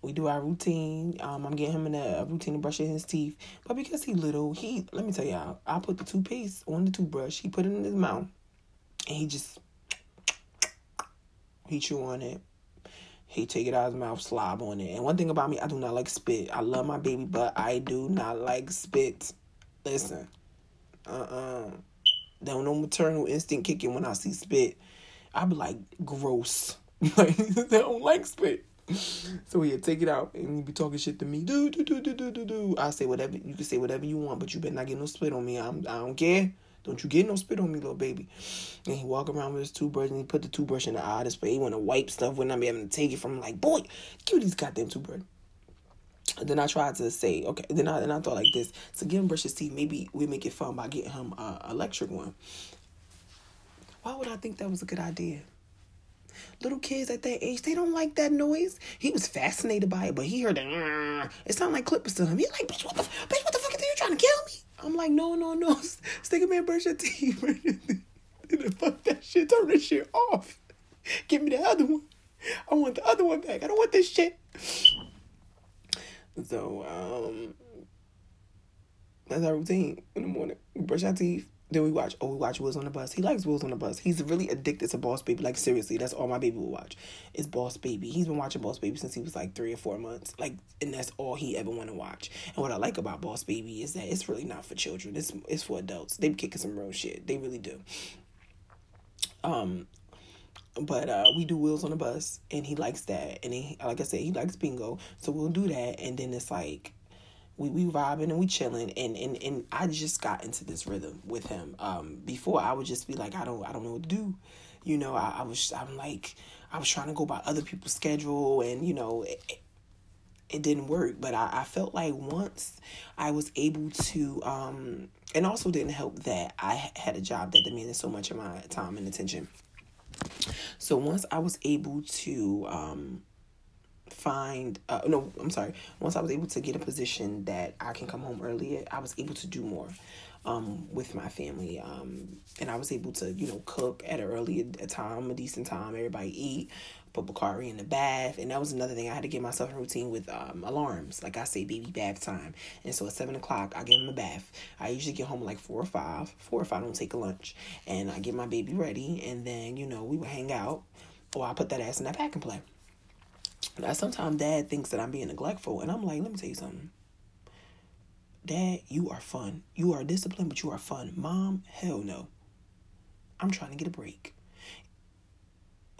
we do our routine. Um, I'm getting him in a routine of brushing his teeth. But because he little, he, let me tell y'all, I put the toothpaste on the toothbrush. He put it in his mouth. And he just, he chew on it. He take it out of his mouth, slob on it. And one thing about me, I do not like spit. I love my baby, but I do not like spit. Listen, uh-uh. Don't no maternal instinct kicking when I see spit. I be like, gross. Like, they don't like spit. So he'll take it out and he be talking shit to me. Do, do, do, do, do, do, do. I say whatever. You can say whatever you want, but you better not get no spit on me. I'm, I don't care. Don't you get no spit on me, little baby. And he walk around with his toothbrush and he put the toothbrush in the eye display. He want to wipe stuff when I'm having to take it from him. Like, boy, give me these goddamn toothbrush. And then I tried to say, okay. Then I, then I thought like this. So give him brush his teeth. Maybe we make it fun by getting him an electric one. Why would I think that was a good idea? Little kids at that age, they don't like that noise. He was fascinated by it, but he heard that. It sounded like clippers to him. He's like, bitch, what the, bitch, what the fuck are you trying to kill me? I'm like, no, no, no. Stick a man, brush your teeth. Fuck that shit. Turn this shit off. Give me the other one. I want the other one back. I don't want this shit. So, um, that's our routine in the morning. We brush our teeth. Then we watch, oh, we watch Wheels on the Bus. He likes Wheels on the Bus. He's really addicted to Boss Baby. Like, seriously, that's all my baby will watch is Boss Baby. He's been watching Boss Baby since he was, like, three or four months. Like, and that's all he ever want to watch. And what I like about Boss Baby is that it's really not for children. It's it's for adults. They be kicking some real shit. They really do. Um, But uh, we do Wheels on the Bus, and he likes that. And, he, like I said, he likes Bingo. So we'll do that, and then it's like... We we vibing and we chilling and, and, and I just got into this rhythm with him. Um, before I would just be like, I don't I don't know what to do, you know. I, I was I'm like I was trying to go by other people's schedule and you know it, it, it didn't work. But I, I felt like once I was able to, um, and also didn't help that I had a job that demanded so much of my time and attention. So once I was able to. Um, find uh no I'm sorry once I was able to get a position that I can come home earlier, I was able to do more um with my family, um and I was able to you know cook at an earlier time, a decent time, everybody eat, put Bakari in the bath. And that was another thing, I had to get myself a routine with um alarms. Like I say, baby bath time. And so at seven o'clock, I give him a bath. I usually get home like four or five, four if I don't take a lunch, and I get my baby ready, and then you know we would hang out, or I put that ass in that pack and play. Now, sometimes dad thinks that I'm being neglectful, and I'm like, let me tell you something. Dad, you are fun. You are disciplined, but you are fun. Mom, hell no. I'm trying to get a break.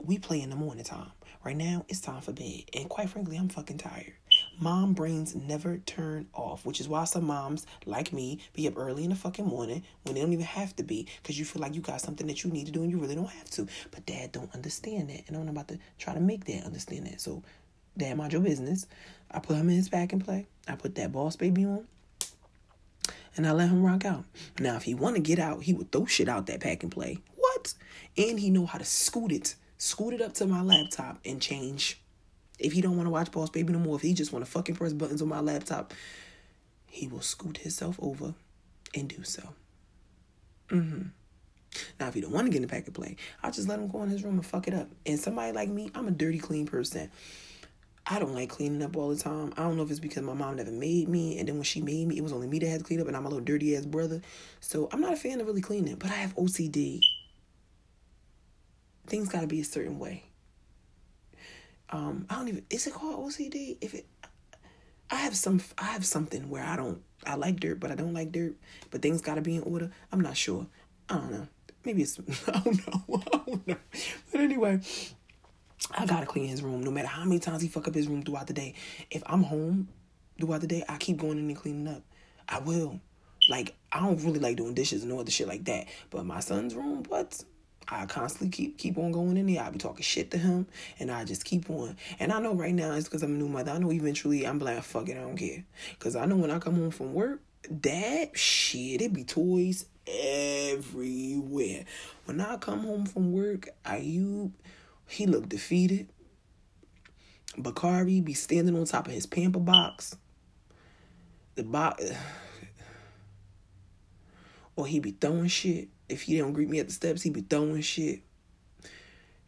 We play in the morning time. Right now, it's time for bed, and quite frankly, I'm fucking tired. Mom brains never turn off, which is why some moms, like me, be up early in the fucking morning when they don't even have to be, because you feel like you got something that you need to do and you really don't have to. But dad don't understand that, and I'm about to try to make dad understand that. So dad, mind your business. I put him in his back and play. I put that Boss Baby on, and I let him rock out. Now, if he want to get out, he would throw shit out that pack and play. What? And he know how to scoot it, scoot it up to my laptop and change. If he don't want to watch Boss Baby no more, if he just want to fucking press buttons on my laptop, he will scoot himself over and do so. Mm-hmm. Now, if he don't want to get in the pack and play, I'll just let him go in his room and fuck it up. And somebody like me, I'm a dirty, clean person. I don't like cleaning up all the time. I don't know if it's because my mom never made me. And then when she made me, it was only me that had to clean up. And I'm a little dirty-ass brother. So I'm not a fan of really cleaning. But I have O C D. Things got to be a certain way. Um, I don't even, is it called O C D? If it, I have some, I have something where I don't, I like dirt, but I don't like dirt, but things gotta be in order. I'm not sure. I don't know. Maybe it's, I don't know. I don't know. But anyway, I gotta clean his room. No matter how many times he fuck up his room throughout the day. If I'm home throughout the day, I keep going in and cleaning up. I will. Like, I don't really like doing dishes and all the shit like that, but my son's room, what? I constantly keep keep on going in there. I be talking shit to him, and I just keep on. And I know right now it's because I'm a new mother. I know eventually I'm like, fuck it, I don't care. Because I know when I come home from work, dad, shit, it be toys everywhere. When I come home from work, Ayub, he look defeated. Bakari be standing on top of his pamper box. The box... Or he be throwing shit. If he don't greet me at the steps, he be throwing shit.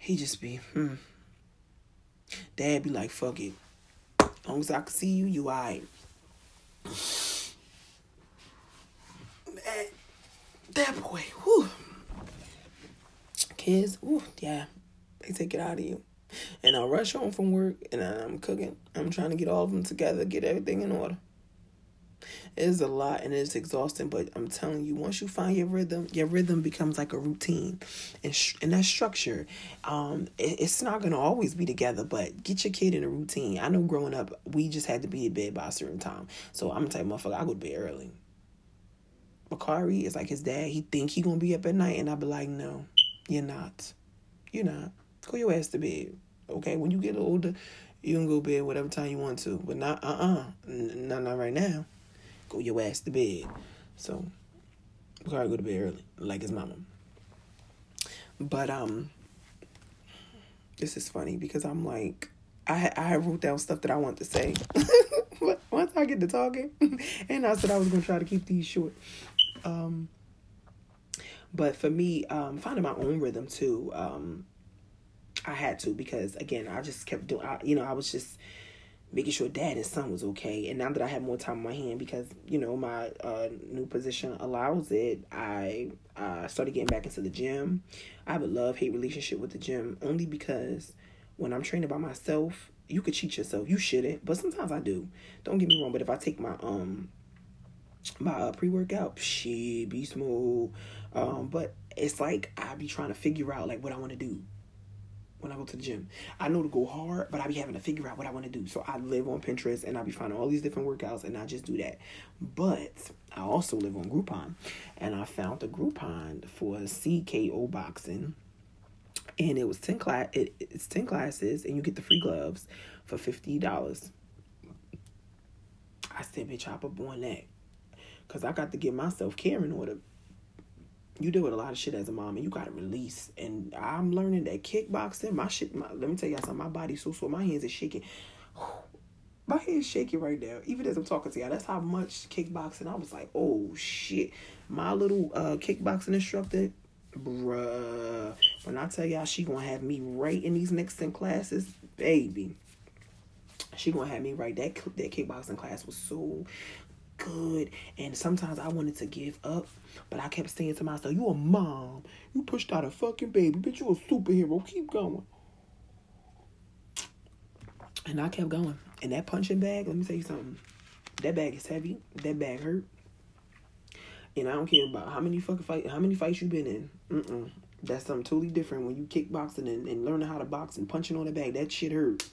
he just be, hmm. Dad be like, fuck it. As long as I can see you, you all right. That, that boy, whew. Kids, whew, yeah, they take it out of you. And I rush home from work, and I'm cooking. I'm trying to get all of them together, get everything in order. It's a lot, and it's exhausting, but I'm telling you, once you find your rhythm, your rhythm becomes like a routine, and sh- and that structure, um, it- it's not going to always be together, but get your kid in a routine. I know growing up, we just had to be in bed by a certain time, so I'm the type of motherfucker, I go to bed early. Bakari is like his dad. He think he going to be up at night, and I be like, no, you're not. You're not. Go your ass to bed. Okay, when you get older, you can go to bed whatever time you want to, but not, uh-uh, N- not, not right now. Go your ass to bed. So, Bakari go to bed early, like his mama. But, um, this is funny, because I'm like, I I wrote down stuff that I want to say. But once I get to talking, and I said I was going to try to keep these short. Um, but for me, um, finding my own rhythm, too, um, I had to, because again, I just kept doing, I, you know, I was just making sure dad and son was okay. And now that I have more time on my hand, because, you know, my uh, new position allows it, I uh, started getting back into the gym. I have a love-hate relationship with the gym, only because when I'm training by myself, you could cheat yourself. You shouldn't, but sometimes I do. Don't get me wrong, but if I take my, um, my uh, pre-workout, shit, be smooth. Um, but it's like, I be trying to figure out, like, what I want to do. When I go to the gym, I know to go hard, but I be having to figure out what I want to do. So I live on Pinterest, and I be finding all these different workouts, and I just do that. But I also live on Groupon, and I found a Groupon for C K O Boxing, and it was ten class. It, it's ten classes, and you get the free gloves for fifty dollars. I said, bitch, hop up on that, cause I got to get myself care in order. You deal with a lot of shit as a mom, and you got to release. And I'm learning that kickboxing, my shit, my, let me tell y'all something, my body's so sore, my hands are shaking. My hands shaking right now, even as I'm talking to y'all. That's how much kickboxing, I was like, oh, shit. My little uh, kickboxing instructor, bruh, when I tell y'all she going to have me right in these next ten classes, baby, she going to have me right. That, that kickboxing class was so good, and sometimes I wanted to give up, but I kept saying to myself, you a mom, you pushed out a fucking baby, bitch, you a superhero, keep going. And I kept going, and that punching bag, let me tell you something, that bag is heavy, that bag hurt, and I don't care about how many fucking fight, how many fights you been in. Mm-mm. That's something totally different when you kickboxing and, and learning how to box and punching on the bag. That shit hurt.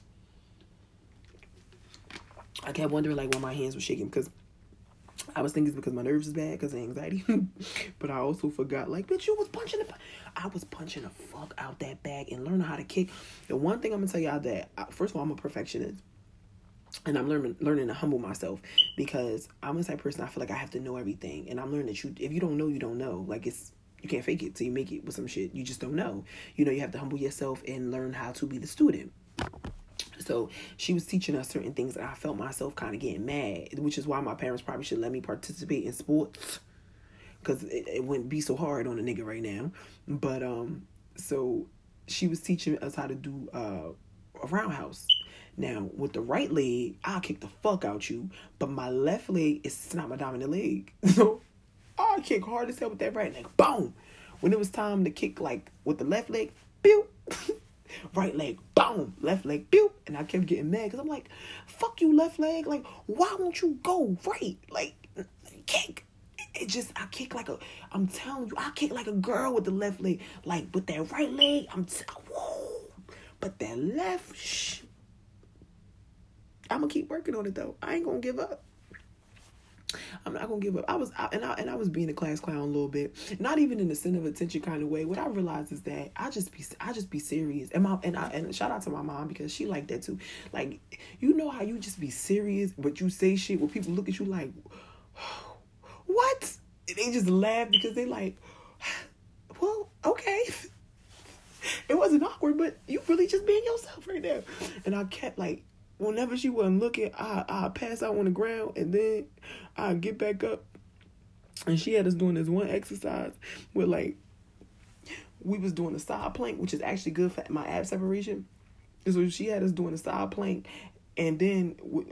I kept wondering, like, why my hands were shaking, because I was thinking it's because my nerves is bad, because of anxiety. But I also forgot, like, bitch, you was punching the... I was punching the fuck out that bag and learning how to kick. The one thing I'm going to tell y'all that, I, first of all, I'm a perfectionist. And I'm learning learning to humble myself, because I'm the type of person, I feel like I have to know everything. And I'm learning that you, if you don't know, you don't know. Like, it's... You can't fake it till you make it with some shit. You just don't know. You know, you have to humble yourself and learn how to be the student. So she was teaching us certain things, and I felt myself kind of getting mad, which is why my parents probably should let me participate in sports, because it, it wouldn't be so hard on a nigga right now. But um, so she was teaching us how to do uh, a roundhouse. Now, with the right leg, I'll kick the fuck out you, but my left leg is not my dominant leg. So I kick hard as hell with that right leg. Boom! When it was time to kick, like, with the left leg, pew! Right leg, boom, left leg, pew. And I kept getting mad, because I'm like, fuck you, left leg. Like, why won't you go right? Like, kick. It just, I kick like a, I'm telling you, I kick like a girl with the left leg. Like, with that right leg, I'm, t- whoa. But that left, shh. I'm going to keep working on it, though. I ain't going to give up. I'm not going to give up. I was out, and I, and I was being a class clown a little bit, not even in the center of attention kind of way. What I realized is that I just be, I just be serious. And my, and I, and shout out to my mom, because she liked that too. Like, you know how you just be serious, but you say shit where people look at you like, what? And they just laugh, because they like, well, okay. It wasn't awkward, but you really just being yourself right now. And I kept like, whenever she wasn't looking, I I pass out on the ground, and then I get back up. And she had us doing this one exercise with, like, we was doing a side plank, which is actually good for my ab separation. So she had us doing a side plank, and then with,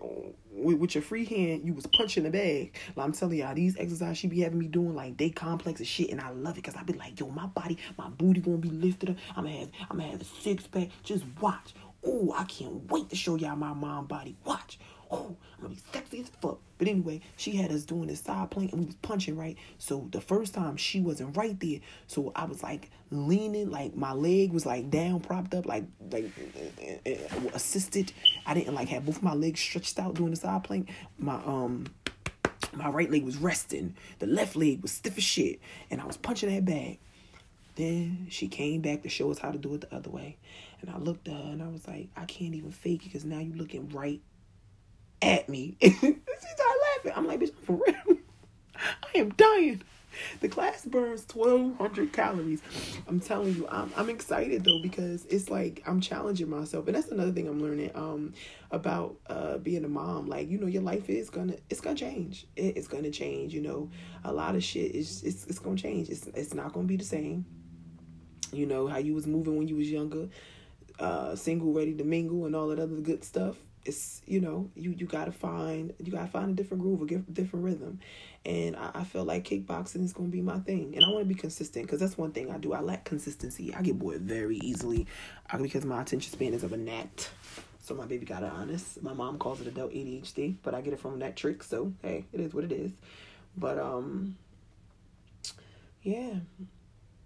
with your free hand, you was punching the bag. Like, I'm telling y'all, these exercises she be having me doing, like, they complex as shit, and I love it, because I be like, yo, my body, my booty gonna be lifted up. I'm gonna have, I'm gonna have a six-pack. Just watch. Oh, I can't wait to show y'all my mom body. Watch. Oh, I'm gonna be sexy as fuck. But anyway, she had us doing this side plank, and we was punching, right? So the first time, she wasn't right there. So I was, like, leaning, like, my leg was, like, down, propped up, like, like uh, uh, uh, assisted. I didn't, like, have both my legs stretched out doing the side plank. My, um... my right leg was resting. The left leg was stiff as shit. And I was punching that bag. Then she came back to show us how to do it the other way. And I looked at her, and I was like, I can't even fake it, because now you looking right at me. She started laughing. I'm like, bitch, I'm for real. I am dying. The class burns twelve hundred calories. I'm telling you, I'm, I'm excited, though, because it's like I'm challenging myself. And that's another thing I'm learning um about uh being a mom. Like, you know, your life is gonna, it's gonna change. It, it's gonna change, you know. A lot of shit is, it's, it's gonna change. It's, it's not gonna be the same. You know, how you was moving when you was younger, uh, single, ready to mingle, and all that other good stuff. It's, you know, you, you gotta find, you gotta find a different groove, a different rhythm. And I, I feel like kickboxing is gonna be my thing. And I want to be consistent, because that's one thing I do. I lack consistency. I get bored very easily because my attention span is of a gnat. So my baby got it honest. My mom calls it adult A D H D, but I get it from that trick. So, hey, it is what it is. But, um, yeah.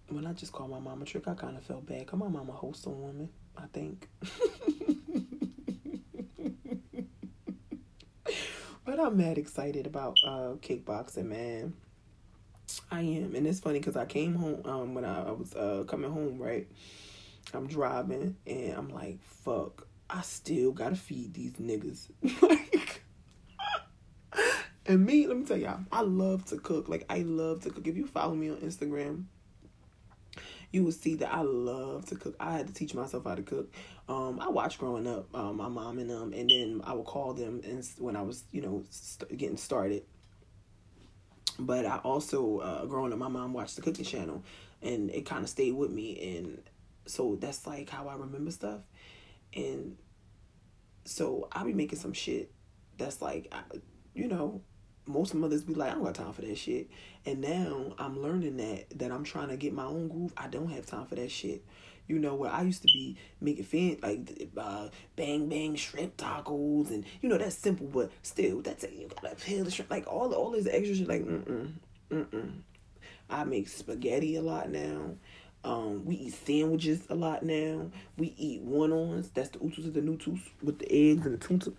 When I just called my mama trick, I kind of felt bad. Come on, mama, host on woman, I think. But I'm mad excited about uh, kickboxing, man. I am. And it's funny, because I came home um, when I, I was uh, coming home, right? I'm driving, and I'm like, fuck, I still got to feed these niggas. Like, and me, let me tell y'all, I love to cook. Like, I love to cook. If you follow me on Instagram, you will see that I love to cook. I had to teach myself how to cook. Um, I watched growing up, um, my mom and um, and then I would call them, and when I was, you know, st- getting started. But I also, uh, growing up, my mom watched the cooking channel, and it kind of stayed with me, and so that's like how I remember stuff. And so I be making some shit that's like, I, you know. Most mothers be like, I don't got time for that shit. And now I'm learning that, that I'm trying to get my own groove. I don't have time for that shit. You know, where I used to be making fan, like, uh, bang, bang, shrimp tacos. And, you know, that's simple, but still, that's it. You gotta peel the shrimp. Like, all, all this extra shit, like, mm-mm, mm-mm. I make spaghetti a lot now. Um, we eat sandwiches a lot now. We eat one-ons. That's the utus and the nutus with the eggs and the tutu.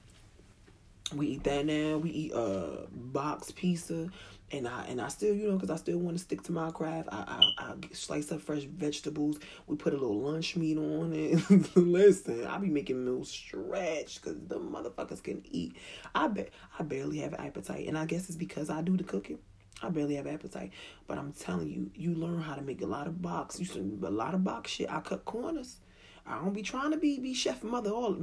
We eat that now. We eat uh box pizza, and I and I still, you know, because I still want to stick to my craft. I I, I slice up fresh vegetables. We put a little lunch meat on it. Listen, I be making meals stretch because the motherfuckers can eat. I bet I barely have an appetite, and I guess it's because I do the cooking. I barely have appetite, but I'm telling you, you learn how to make a lot of box. You should a lot of box shit. I cut corners. I don't be trying to be, be chef mother all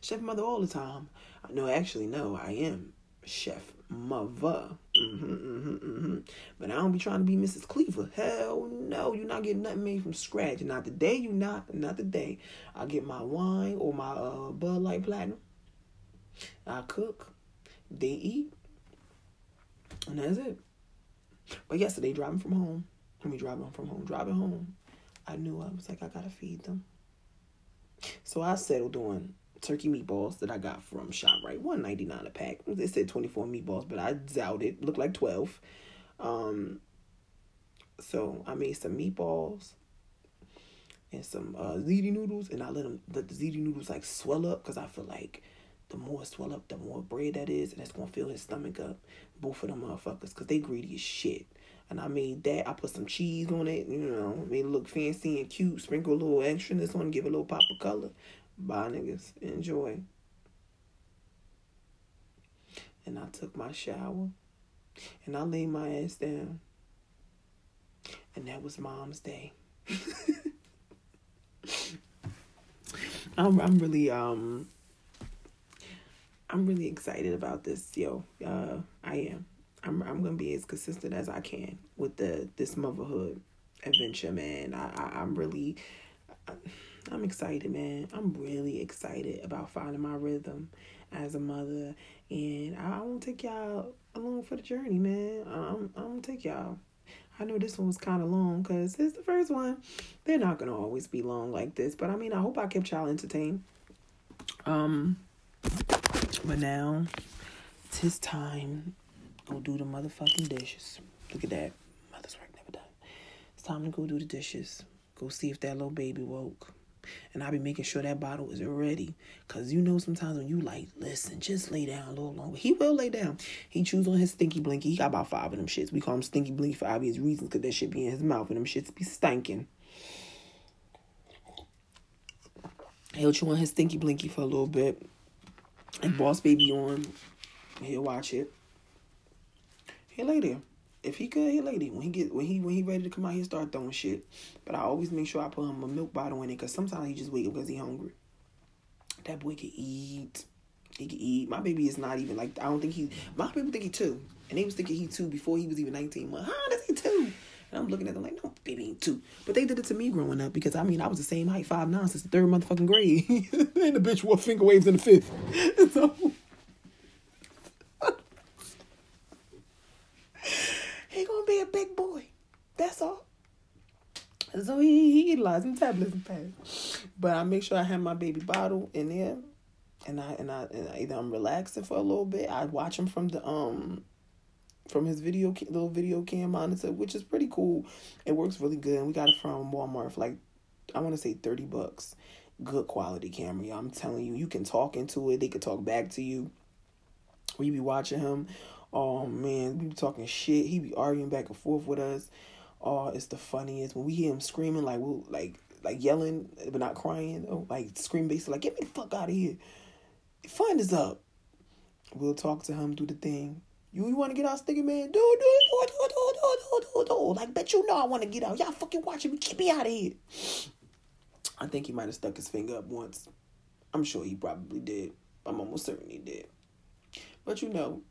chef mother all the time. No, actually, no, I am chef mother. Mm-hmm, mm-hmm, mm-hmm. But I don't be trying to be Missus Cleaver. Hell no, you're not getting nothing made from scratch. Not today, you not. Not today. I get my wine or my uh, Bud Light Platinum. I cook. They eat. And that's it. But yesterday, driving from home. I mean, driving from home. Driving home. I knew I was like, I gotta feed them. So I settled on turkey meatballs that I got from ShopRite, one ninety-nine a pack. It said twenty-four meatballs, but I doubt it. Looked like twelve. Um, so I made some meatballs and some uh, ziti noodles, and I let them let the ziti noodles like swell up, because I feel like the more it swell up, the more bread that is, and it's gonna fill his stomach up. Both of them motherfuckers, because they greedy as shit. And I made that. I put some cheese on it, you know, made it look fancy and cute. Sprinkle a little extraness on, give it a little pop of color. Bye, niggas. Enjoy. And I took my shower, and I laid my ass down. And that was Mom's day. I'm, I'm really, um, I'm really excited about this, yo. Uh, I am. I'm I'm gonna be as consistent as I can with the this motherhood adventure, man. I, I, I'm really, I'm excited, man. I'm really excited about finding my rhythm as a mother, and I, I won't take y'all along for the journey, man. I'm, I'm gonna take y'all. I know this one was kind of long because it's the first one. They're not gonna always be long like this, but I mean, I hope I kept y'all entertained. Um, but now it's his time. Go do the motherfucking dishes. Look at that. Mother's work never done. It's time to go do the dishes. Go see if that little baby woke. And I'll be making sure that bottle is ready. Because you know sometimes when you like, listen, just lay down a little longer. He will lay down. He chews on his stinky blinky. He got about five of them shits. We call him stinky blinky for obvious reasons. Because that shit be in his mouth and them shits be stinking. He'll chew on his stinky blinky for a little bit. And Boss Baby on. He'll watch it. He'll lay there. If he could, he'll lay there. When he get when he when he ready to come out, he'll start throwing shit. But I always make sure I put him a milk bottle in it, because sometimes he just wake up because he hungry. That boy can eat. He can eat. My baby is not even like I don't think he my people think he two. And they was thinking he two before he was even nineteen. Well, huh, that's he two. And I'm looking at them like, no, baby ain't two. But they did it to me growing up because I mean I was the same height, five nine since the third motherfucking grade. And the bitch wore finger waves in the fifth. So he gonna be a big boy. That's all. So he, he utilized metabolism pads. But I make sure I have my baby bottle in there, and I and I and either I'm relaxing for a little bit. I watch him from the um, from his video little video cam monitor, which is pretty cool. It works really good, and we got it from Walmart for like I want to say thirty bucks. Good quality camera. I'm telling you, you can talk into it. They could talk back to you. We be watching him. Oh, man, we be talking shit. He be arguing back and forth with us. Oh, it's the funniest. When we hear him screaming, like, we'll, like, like yelling, but not crying. Oh, like, scream basically, like, get me the fuck out of here. Fun is up. We'll talk to him, do the thing. You, you want to get out, sticky man? Do, do, do, do, do, do, do, do. Like, bet you know I want to get out. Y'all fucking watching me. Get me out of here. I think he might have stuck his finger up once. I'm sure he probably did. I'm almost certain he did. But, you know.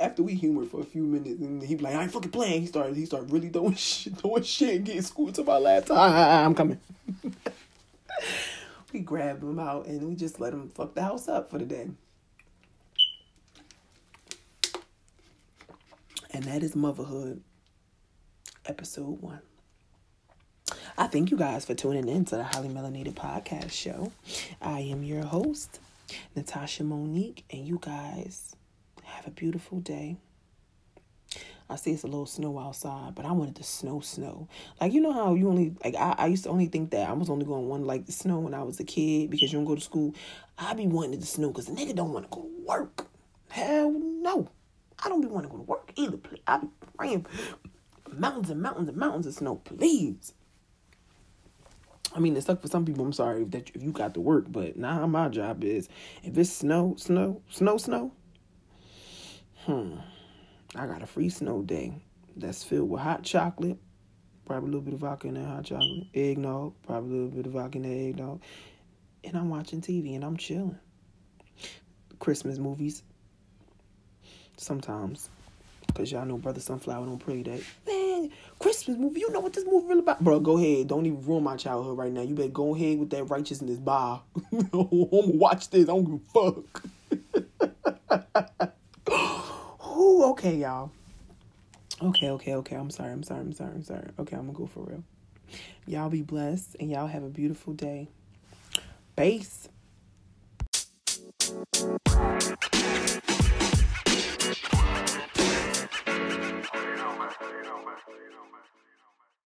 After we humored for a few minutes, and he be like, I ain't fucking playing. He started, he started really throwing shit, throwing shit and getting schooled to my last time. I'm coming. We grabbed him out, and we just let him fuck the house up for the day. And that is Motherhood, episode one. I thank you guys for tuning in to the Highly Melanated podcast show. I am your host, Natasha Monique, and you guys... have a beautiful day. I see it's a little snow outside, but I wanted to snow snow. Like, you know how you only, like, I, I used to only think that I was only going one, like, the snow when I was a kid because you don't go to school. I be wanting it to snow because the nigga don't want to go to work. Hell no. I don't be want to go to work either. Please. I be praying mountains and mountains and mountains of snow. Please. I mean, it sucks for some people. I'm sorry if, that, if you got to work, but nah, my job is if it's snow, snow, snow, snow, Hmm, I got a free snow day that's filled with hot chocolate, probably a little bit of vodka in that hot chocolate, eggnog, probably a little bit of vodka in that eggnog, and I'm watching T V and I'm chilling. Christmas movies, sometimes, because y'all know Brother Sunflower don't play that. Man, Christmas movie, you know what this movie really about. Bro, go ahead, don't even ruin my childhood right now. You better go ahead with that righteousness bar. I'm gonna watch this, I don't give a fuck. Ooh, okay, y'all. Okay, okay, okay. I'm sorry, I'm sorry, I'm sorry, I'm sorry. Okay, I'm gonna go for real. Y'all be blessed and y'all have a beautiful day. Peace.